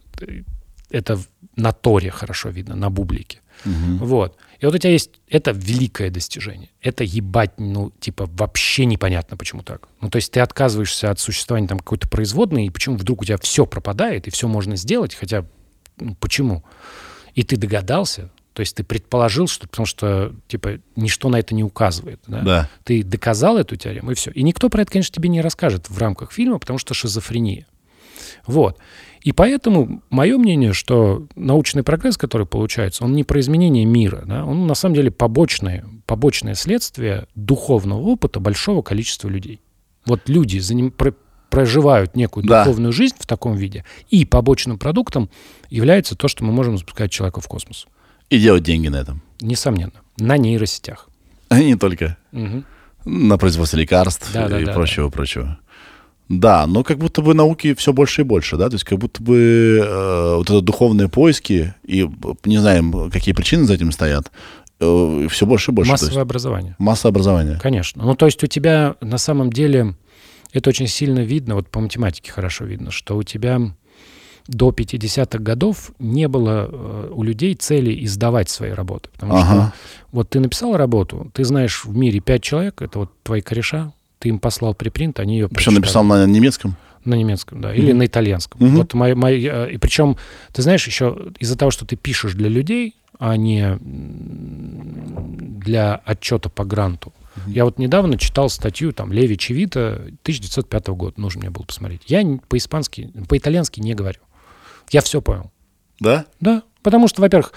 Это на Торе хорошо видно, на бублике. Угу. Вот. И вот у тебя есть... Это великое достижение. Это ебать, ну, типа, вообще непонятно, почему так. Ну, то есть ты отказываешься от существования там какой-то производной, и почему вдруг у тебя все пропадает, и все можно сделать, хотя... Ну, почему? И ты догадался, то есть ты предположил, что, потому что, типа, ничто на это не указывает. Да? Да. Ты доказал эту теорему, и все. И никто про это, конечно, тебе не расскажет в рамках фильма, потому что шизофрения. Вот. И поэтому мое мнение, что научный прогресс, который получается, он не про изменение мира, да? Он на самом деле побочное, побочное следствие духовного опыта большого количества людей. Вот люди за ним... проживают некую духовную да. жизнь в таком виде, и побочным продуктом является то, что мы можем запускать человека в космос. И делать деньги на этом. Несомненно. На нейросетях. А не только. Угу. На производстве лекарств да, и прочего-прочего. Да, да. Да, но как будто бы науки все больше и больше, да? То есть как будто бы э, вот это духовные поиски, и не знаем, какие причины за этим стоят, э, все больше и больше. Массовое есть, образование. Массовое образование. Конечно. Ну, то есть у тебя на самом деле... Это очень сильно видно, вот по математике хорошо видно, что у тебя до пятидесятых годов не было у людей цели издавать свои работы. Потому ага. что вот ты написал работу, ты знаешь в мире пять человек, это вот твои кореша, ты им послал припринт, они ее прочитали. Причем написал на немецком? На немецком, да, или mm-hmm. на итальянском. Mm-hmm. Вот мои, мои, и причем, ты знаешь, еще из-за того, что ты пишешь для людей, а не для отчета по гранту, я вот недавно читал статью там Леви-Чивита тысяча девятьсот пятого года. Нужно мне было посмотреть. Я по-испански, по-итальянски не говорю. Я все понял. Да? Да. Потому что, во-первых,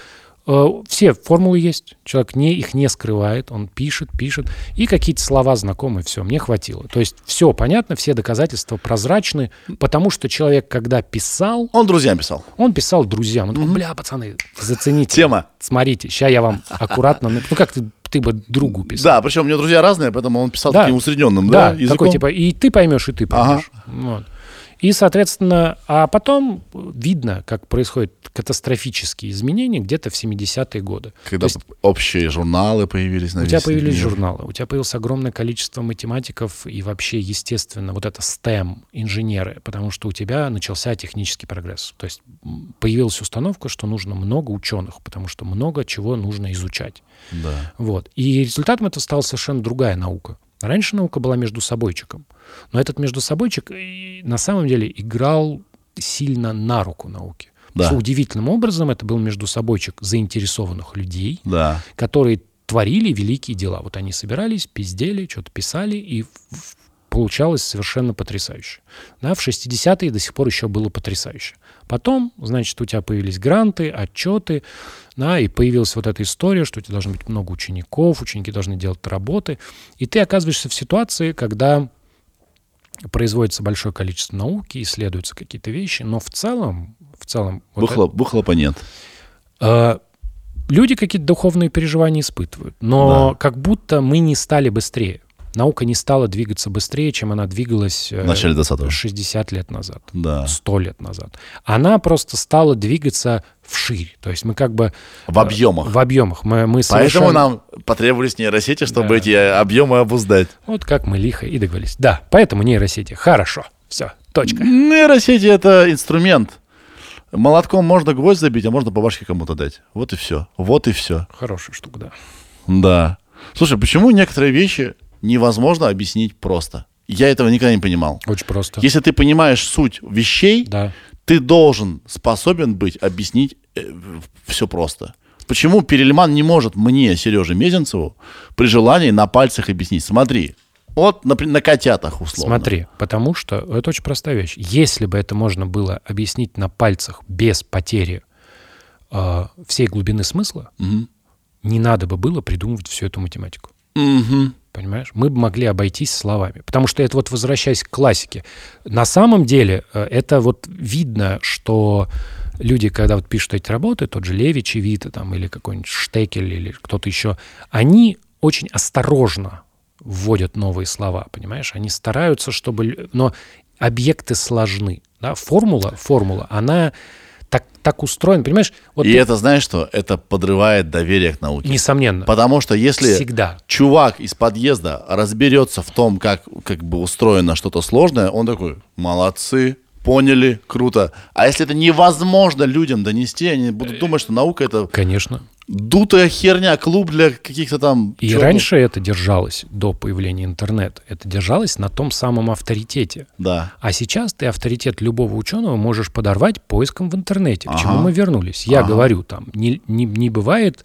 Все формулы есть, человек не, их не скрывает, он пишет, пишет, и какие-то слова знакомые, все, мне хватило. То есть все понятно, все доказательства прозрачны, потому что человек, когда писал... Он друзьям писал. Он писал друзьям. Он такой, бля, пацаны, зацените. Тема. Смотрите, сейчас я вам аккуратно... Ну как ты, ты бы другу писал. Да, причем у него друзья разные, поэтому он писал да. таким усредненным да, да, языком. Такой типа, и ты поймешь, и ты поймешь. Ага. Вот. И, соответственно, а потом видно, как происходят катастрофические изменения где-то в семидесятые годы. Когда есть, общие журналы появились на весь мир. У тебя появились журналы, у тебя появилось огромное количество математиков и вообще, естественно, вот это стэм, инженеры, потому что у тебя начался технический прогресс. То есть появилась установка, что нужно много ученых, потому что много чего нужно изучать. Да. Вот. И результатом этого стала совершенно другая наука. Раньше наука была междусобойчиком. Но этот междусобойчик на самом деле играл сильно на руку науки. Да. Что удивительным образом это был междусобойчик заинтересованных людей, да. которые творили великие дела. Вот они собирались, пиздели, что-то писали, и получалось совершенно потрясающе. Да, в шестидесятые до сих пор еще было потрясающе. Потом, значит, у тебя появились гранты, отчеты, да, и появилась вот эта история, что у тебя должно быть много учеников, ученики должны делать работы. И ты оказываешься в ситуации, когда... производится большое количество науки, исследуются какие-то вещи, но в целом... В целом бухло, вот это, бухлопа нет. Э, люди какие-то духовные переживания испытывают, но да. как будто мы не стали быстрее. Наука не стала двигаться быстрее, чем она двигалась в начале двадцатого. шестьдесят лет назад, да. сто лет назад. Она просто стала двигаться вширь. То есть мы как бы... В объемах. В объемах. Мы, мы совершенно... Поэтому нам потребовались нейросети, чтобы да. эти объемы обуздать. Вот как мы лихо и договорились. Да, поэтому нейросети. Хорошо. Все. Точка. Нейросети — это инструмент. Молотком можно гвоздь забить, а можно по башке кому-то дать. Вот и все. Вот и все. Хорошая штука, да. Да. Слушай, почему некоторые вещи... невозможно объяснить просто. Я этого никогда не понимал. Очень просто. Если ты понимаешь суть вещей, да. ты должен, способен быть, объяснить э, все просто. Почему Перельман не может мне, Сереже Мезенцеву, при желании на пальцах объяснить? Смотри, вот на, на котятах условно. Смотри, потому что это очень простая вещь. Если бы это можно было объяснить на пальцах без потери э, всей глубины смысла, угу. не надо бы было придумывать всю эту математику. Угу. Понимаешь? Мы бы могли обойтись словами. Потому что это вот, возвращаясь к классике, на самом деле это вот видно, что люди, когда вот пишут эти работы, тот же Леви-Чивита там, или какой-нибудь Штекель, или кто-то еще, они очень осторожно вводят новые слова, понимаешь? Они стараются, чтобы... Но объекты сложны. Да? Формула, формула, она... Так, так устроен, понимаешь? Вот и ты... это, знаешь что, это подрывает доверие к науке. Несомненно. Потому что если всегда. Чувак из подъезда разберется в том, как, как бы устроено что-то сложное, он такой, молодцы, поняли, круто. А если это невозможно людям донести, они будут думать, что наука это... Конечно. Дутая херня, клуб для каких-то там... И черных. Раньше это держалось, до появления интернета, это держалось на том самом авторитете. Да. А сейчас ты авторитет любого ученого можешь подорвать поиском в интернете. К ага. чему мы вернулись? Я ага. говорю, там, не, не, не бывает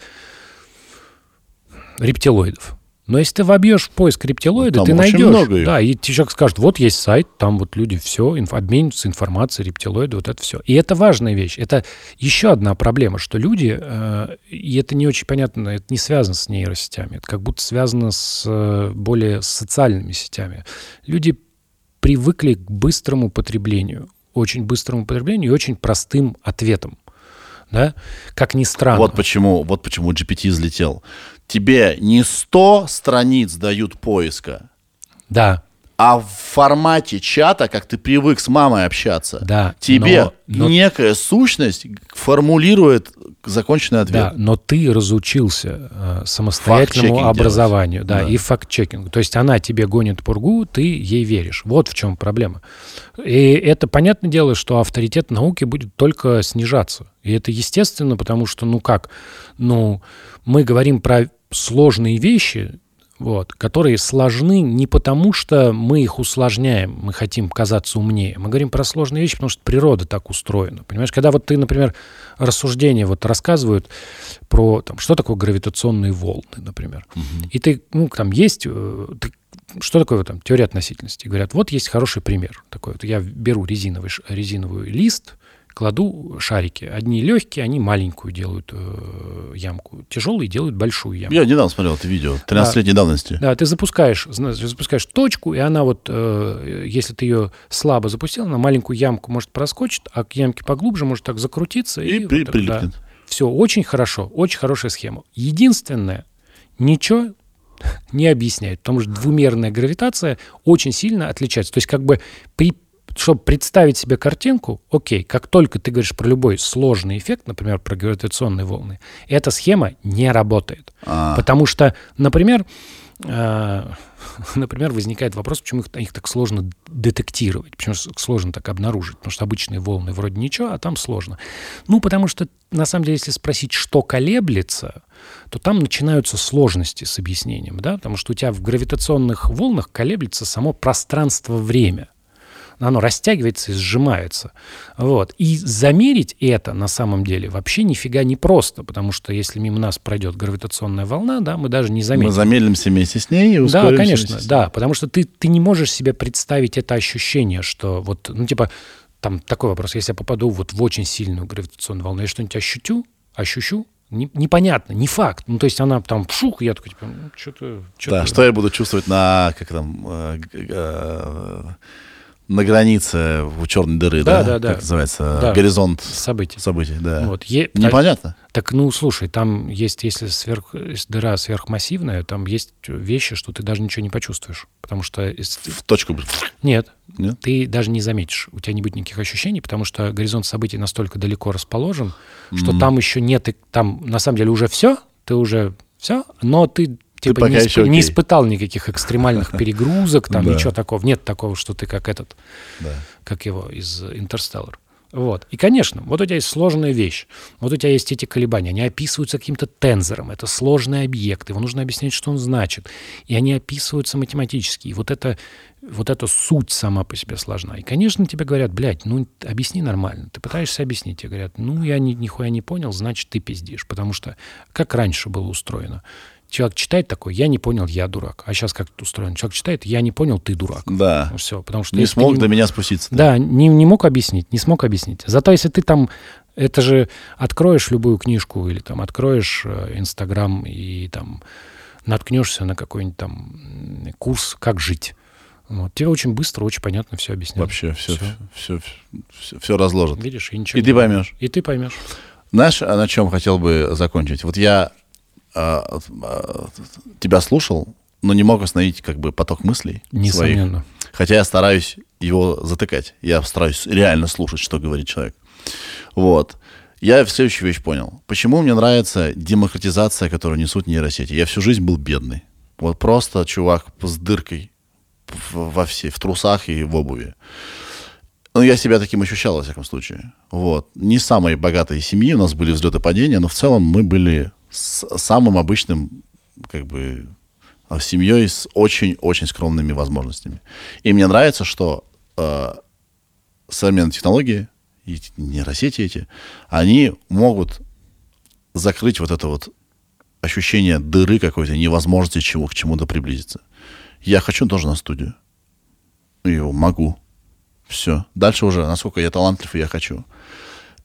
рептилоидов. Но если ты вобьешь в поиск рептилоида, там ты найдешь. Да, и человек скажет, вот есть сайт, там вот люди все, инф, обмениваются информацией, рептилоиды, вот это все. И это важная вещь. Это еще одна проблема, что люди, э, и это не очень понятно, это не связано с нейросетями, это как будто связано с э, более социальными сетями. Люди привыкли к быстрому потреблению, очень быстрому потреблению и очень простым ответам. Да? Как ни странно. Вот почему, вот почему джи пи ти взлетел. Тебе не сто страниц дают поиска, да. а в формате чата, как ты привык с мамой общаться, да, тебе но, но... некая сущность формулирует законченный ответ. Да, но ты разучился э, самостоятельному образованию да, да. и факт-чекингу. То есть она тебе гонит пургу, ты ей веришь. Вот в чем проблема. И это, понятное дело, что авторитет науки будет только снижаться. И это естественно, потому что, ну как, ну мы говорим про сложные вещи, вот, которые сложны не потому, что мы их усложняем, мы хотим казаться умнее. Мы говорим про сложные вещи, потому что природа так устроена. Понимаешь, когда вот ты, например, рассуждения вот рассказывают про, там, что такое гравитационные волны, например. Угу. И ты, ну, там есть, ты, что такое там теория относительности? Говорят, вот есть хороший пример такой. Вот я беру резиновый, резиновый лист, кладу шарики. Одни легкие, они маленькую делают э, ямку. Тяжелые делают большую ямку. Я недавно смотрел это видео, тринадцатилетней да, давности. Да, ты запускаешь, запускаешь точку, и она вот, э, если ты ее слабо запустил, она маленькую ямку может проскочить, а к ямке поглубже может так закрутиться. И, и вот, прилипнет. Да. Все, очень хорошо, очень хорошая схема. Единственное, ничего не объясняет, потому что двумерная гравитация очень сильно отличается. То есть как бы при чтобы представить себе картинку, окей, как только ты говоришь про любой сложный эффект, например, про гравитационные волны, эта схема не работает. А-а-а. Потому что, например, э- например, возникает вопрос, почему их, их так сложно детектировать, почему сложно так обнаружить, потому что обычные волны вроде ничего, а там сложно. Ну, потому что, на самом деле, если спросить, что колеблется, то там начинаются сложности с объяснением, да, потому что у тебя в гравитационных волнах колеблется само пространство-время. Оно растягивается и сжимается. Вот. И замерить это на самом деле вообще нифига не просто, потому что если мимо нас пройдет гравитационная волна, да, мы даже не замерим. Мы замедлимся вместе с ней и ускоримся. Да, конечно, да, потому что ты, ты не можешь себе представить это ощущение, что вот, ну, типа, там такой вопрос, если я попаду вот в очень сильную гравитационную волну, я что-нибудь ощутю, ощущу? Непонятно, не факт. Ну, то есть она там пшух, я такой, типа, ну, что-то... что-то... Да, что я буду чувствовать на, как там... Э, э, на границе у черной дыры, да? Да, да, да. Как называется? Да. Горизонт событий. событий да. Вот. Е... Непонятно. Так, так, ну, слушай, там есть, если сверх... дыра сверхмассивная, там есть вещи, что ты даже ничего не почувствуешь. Потому что... В точку? Нет. Нет. Ты даже не заметишь. У тебя не будет никаких ощущений, потому что горизонт событий настолько далеко расположен, что mm. там еще нет... И там, на самом деле, уже все. Ты уже все. Но ты... Типа, ты пока не, исп... не испытал никаких экстремальных перегрузок, там да. ничего такого. Нет такого, что ты как этот, да. как его из «Интерстеллар». Вот. И, конечно, вот у тебя есть сложная вещь. Вот у тебя есть эти колебания. Они описываются каким-то тензором. Это сложный объект. Его нужно объяснять, что он значит. И они описываются математически. И вот это, вот эта суть сама по себе сложна. И, конечно, тебе говорят, блядь, ну, объясни нормально. Ты пытаешься объяснить. Тебе говорят, ну, я ни, нихуя не понял, значит, ты пиздишь. Потому что как раньше было устроено. Человек читает такой, я не понял, я дурак. А сейчас как это устроено? Человек читает, я не понял, ты дурак. Да. Все, потому что не смог не... до меня спуститься. Да, да не, не мог объяснить, не смог объяснить. Зато если ты там, это же откроешь любую книжку или там откроешь Инстаграм и там наткнешься на какой-нибудь там курс «Как жить». Вот. Тебе очень быстро, очень понятно все объясняют. Вообще все, все, все, все, все разложат. Видишь, и ничего. И ты не поймешь. И ты поймешь. Знаешь, на чем хотел бы закончить? Вот я... тебя слушал, но не мог остановить как бы поток мыслей Несомненно. своих. Хотя я стараюсь его затыкать. Я стараюсь реально слушать, что говорит человек. Вот. Я следующую вещь понял. Почему мне нравится демократизация, которую несут нейросети? Я всю жизнь был бедный. Вот просто чувак с дыркой во все, в трусах и в обуви. Ну, я себя таким ощущал, во всяком случае. Вот. Не самые богатые семьи. У нас были взлеты и падения, но в целом мы были... с самым обычным, как бы, семьей с очень-очень скромными возможностями. И мне нравится, что э, современные технологии, и нейросети эти, они могут закрыть вот это вот ощущение дыры какой-то, невозможности чего, к чему-то приблизиться. Я хочу тоже на студию. И могу. Все. Дальше уже, насколько я талантлив, я хочу.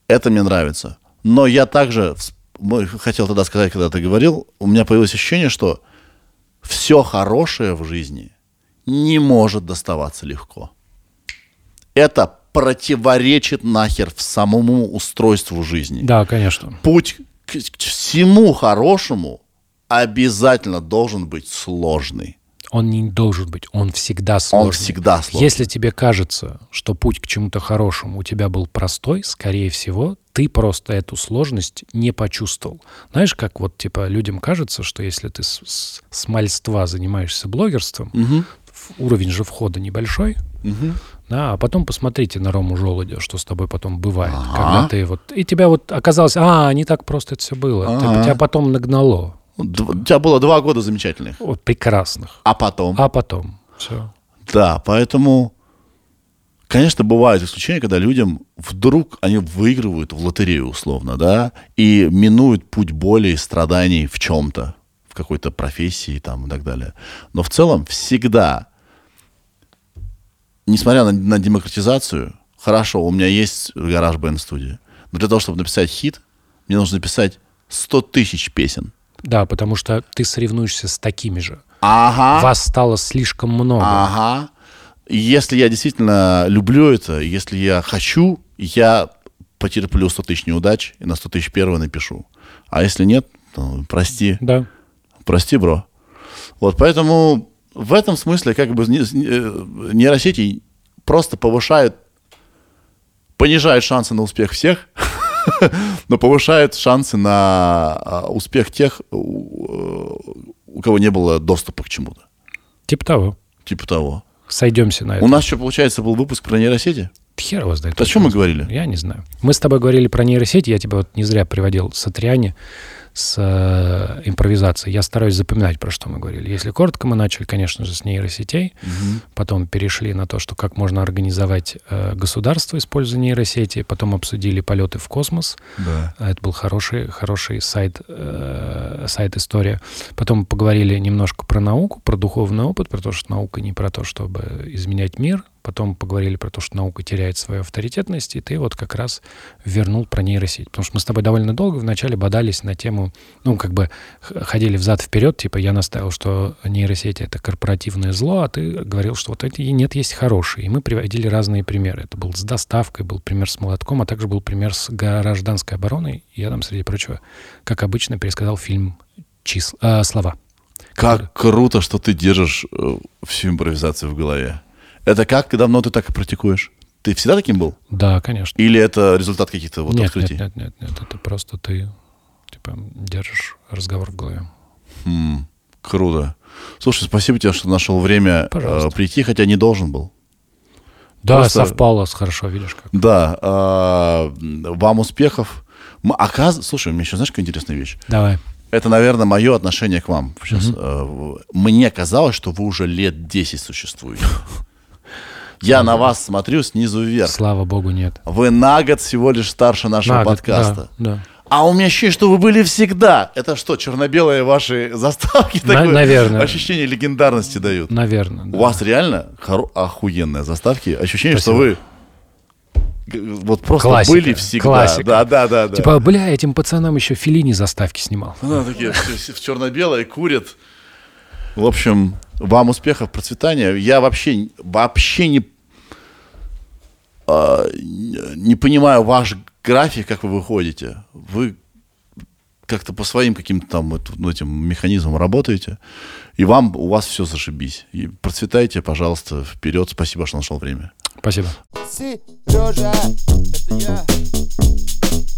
Это мне нравится. Но я также... хотел тогда сказать, когда ты говорил, у меня появилось ощущение, что все хорошее в жизни не может доставаться легко. Это противоречит нахер самому устройству жизни. Да, конечно. Путь к, к всему хорошему обязательно должен быть сложный. Он не должен быть, он всегда сложный. Он всегда сложный. Если тебе кажется, что путь к чему-то хорошему у тебя был простой, скорее всего, ты просто эту сложность не почувствовал. Знаешь, как вот типа людям кажется, что если ты с, с мальства занимаешься блогерством, угу. уровень же входа небольшой, угу. да, а потом посмотрите на Рому Желудя, что с тобой потом бывает, А-а-а. когда ты вот... И тебя вот оказалось, а, не так просто это все было, ты, тебя потом нагнало. У тебя было два года замечательных. Вот, прекрасных. А потом? А потом. Все. Да, поэтому, конечно, бывают исключения, когда людям вдруг они выигрывают в лотерею, условно, да, и минуют путь боли и страданий в чем-то, в какой-то профессии там, и так далее. Но в целом всегда, несмотря на, на демократизацию, хорошо, у меня есть GarageBand студия, но для того, чтобы написать хит, мне нужно написать сто тысяч песен. Да, потому что ты соревнуешься с такими же. Ага. Вас стало слишком много. Ага. Если я действительно люблю это, если я хочу, я потерплю сто тысяч неудач и на сто тысяч первого напишу. А если нет, ну, прости. Да. Прости, бро. Вот, поэтому в этом смысле как бы нейросети просто повышают, понижают шансы на успех всех, но повышают шансы на успех тех, у кого не было доступа к чему-то. Типа того. Типа того. Сойдемся на это. У нас что, получается, был выпуск про нейросети? Хер его знает. О чем мы говорили? Я не знаю. Мы с тобой говорили про нейросети. Я тебя вот не зря приводил Сатриани с э, импровизацией. Я стараюсь запоминать, про что мы говорили. Если коротко, мы начали, конечно же, с нейросетей. Угу. Потом перешли на то, что как можно организовать э, государство, используя нейросети. Потом обсудили полеты в космос. Да. Это был хороший, хороший сайт, э, сайт «История». Потом поговорили немножко про науку, про духовный опыт, потому что наука не про то, чтобы изменять мир. Потом поговорили про то, что наука теряет свою авторитетность, и ты вот как раз вернул про нейросеть. Потому что мы с тобой довольно долго вначале бодались на тему, ну, как бы ходили взад-вперед, типа я настаивал, что нейросеть — это корпоративное зло, а ты говорил, что вот эти нет, есть хорошие. И мы приводили разные примеры. Это был с доставкой, был пример с молотком, а также был пример с гражданской обороной. И я там, среди прочего, как обычно, пересказал фильм числа, э, «Слова». Как который... круто, что ты держишь всю импровизацию в голове. Это как давно ты так и практикуешь? Ты всегда таким был? Да, конечно. Или это результат каких-то вот нет, открытий? Нет, нет, нет, нет. Это просто ты типа держишь разговор в голове. М-м, круто. Слушай, спасибо тебе, что нашел время э, прийти, хотя не должен был. Да, просто... совпало хорошо, видишь как. Да. Э, вам успехов. Оказывается, слушай, у меня еще знаешь, какая интересная вещь? Давай. Это, наверное, мое отношение к вам. Сейчас, угу. э, мне казалось, что вы уже лет десять существуете. Я на вас смотрю снизу вверх. Слава богу, нет. Вы на год всего лишь старше нашего на подкаста. Год, да, да. А у меня ощущение, что вы были всегда. Это что, черно-белые ваши заставки? На, такое? Наверное. Ощущение легендарности дают. Наверное. Да. У вас реально хоро- охуенные заставки. Ощущение, спасибо, что вы... Вот просто классика, были всегда. Классика. Да, да, да, да. Типа, бля, этим пацанам еще Феллини заставки снимал. Ну, такие в черно-белое курят. В общем... Вам успехов, процветания. Я вообще, вообще не, э, не понимаю ваш график, как вы выходите. Вы как-то по своим каким-то там ну, этим механизмам работаете, и вам, у вас все зашибись. И процветайте, пожалуйста, вперед. Спасибо, что нашел время. Спасибо. Сережа, это я.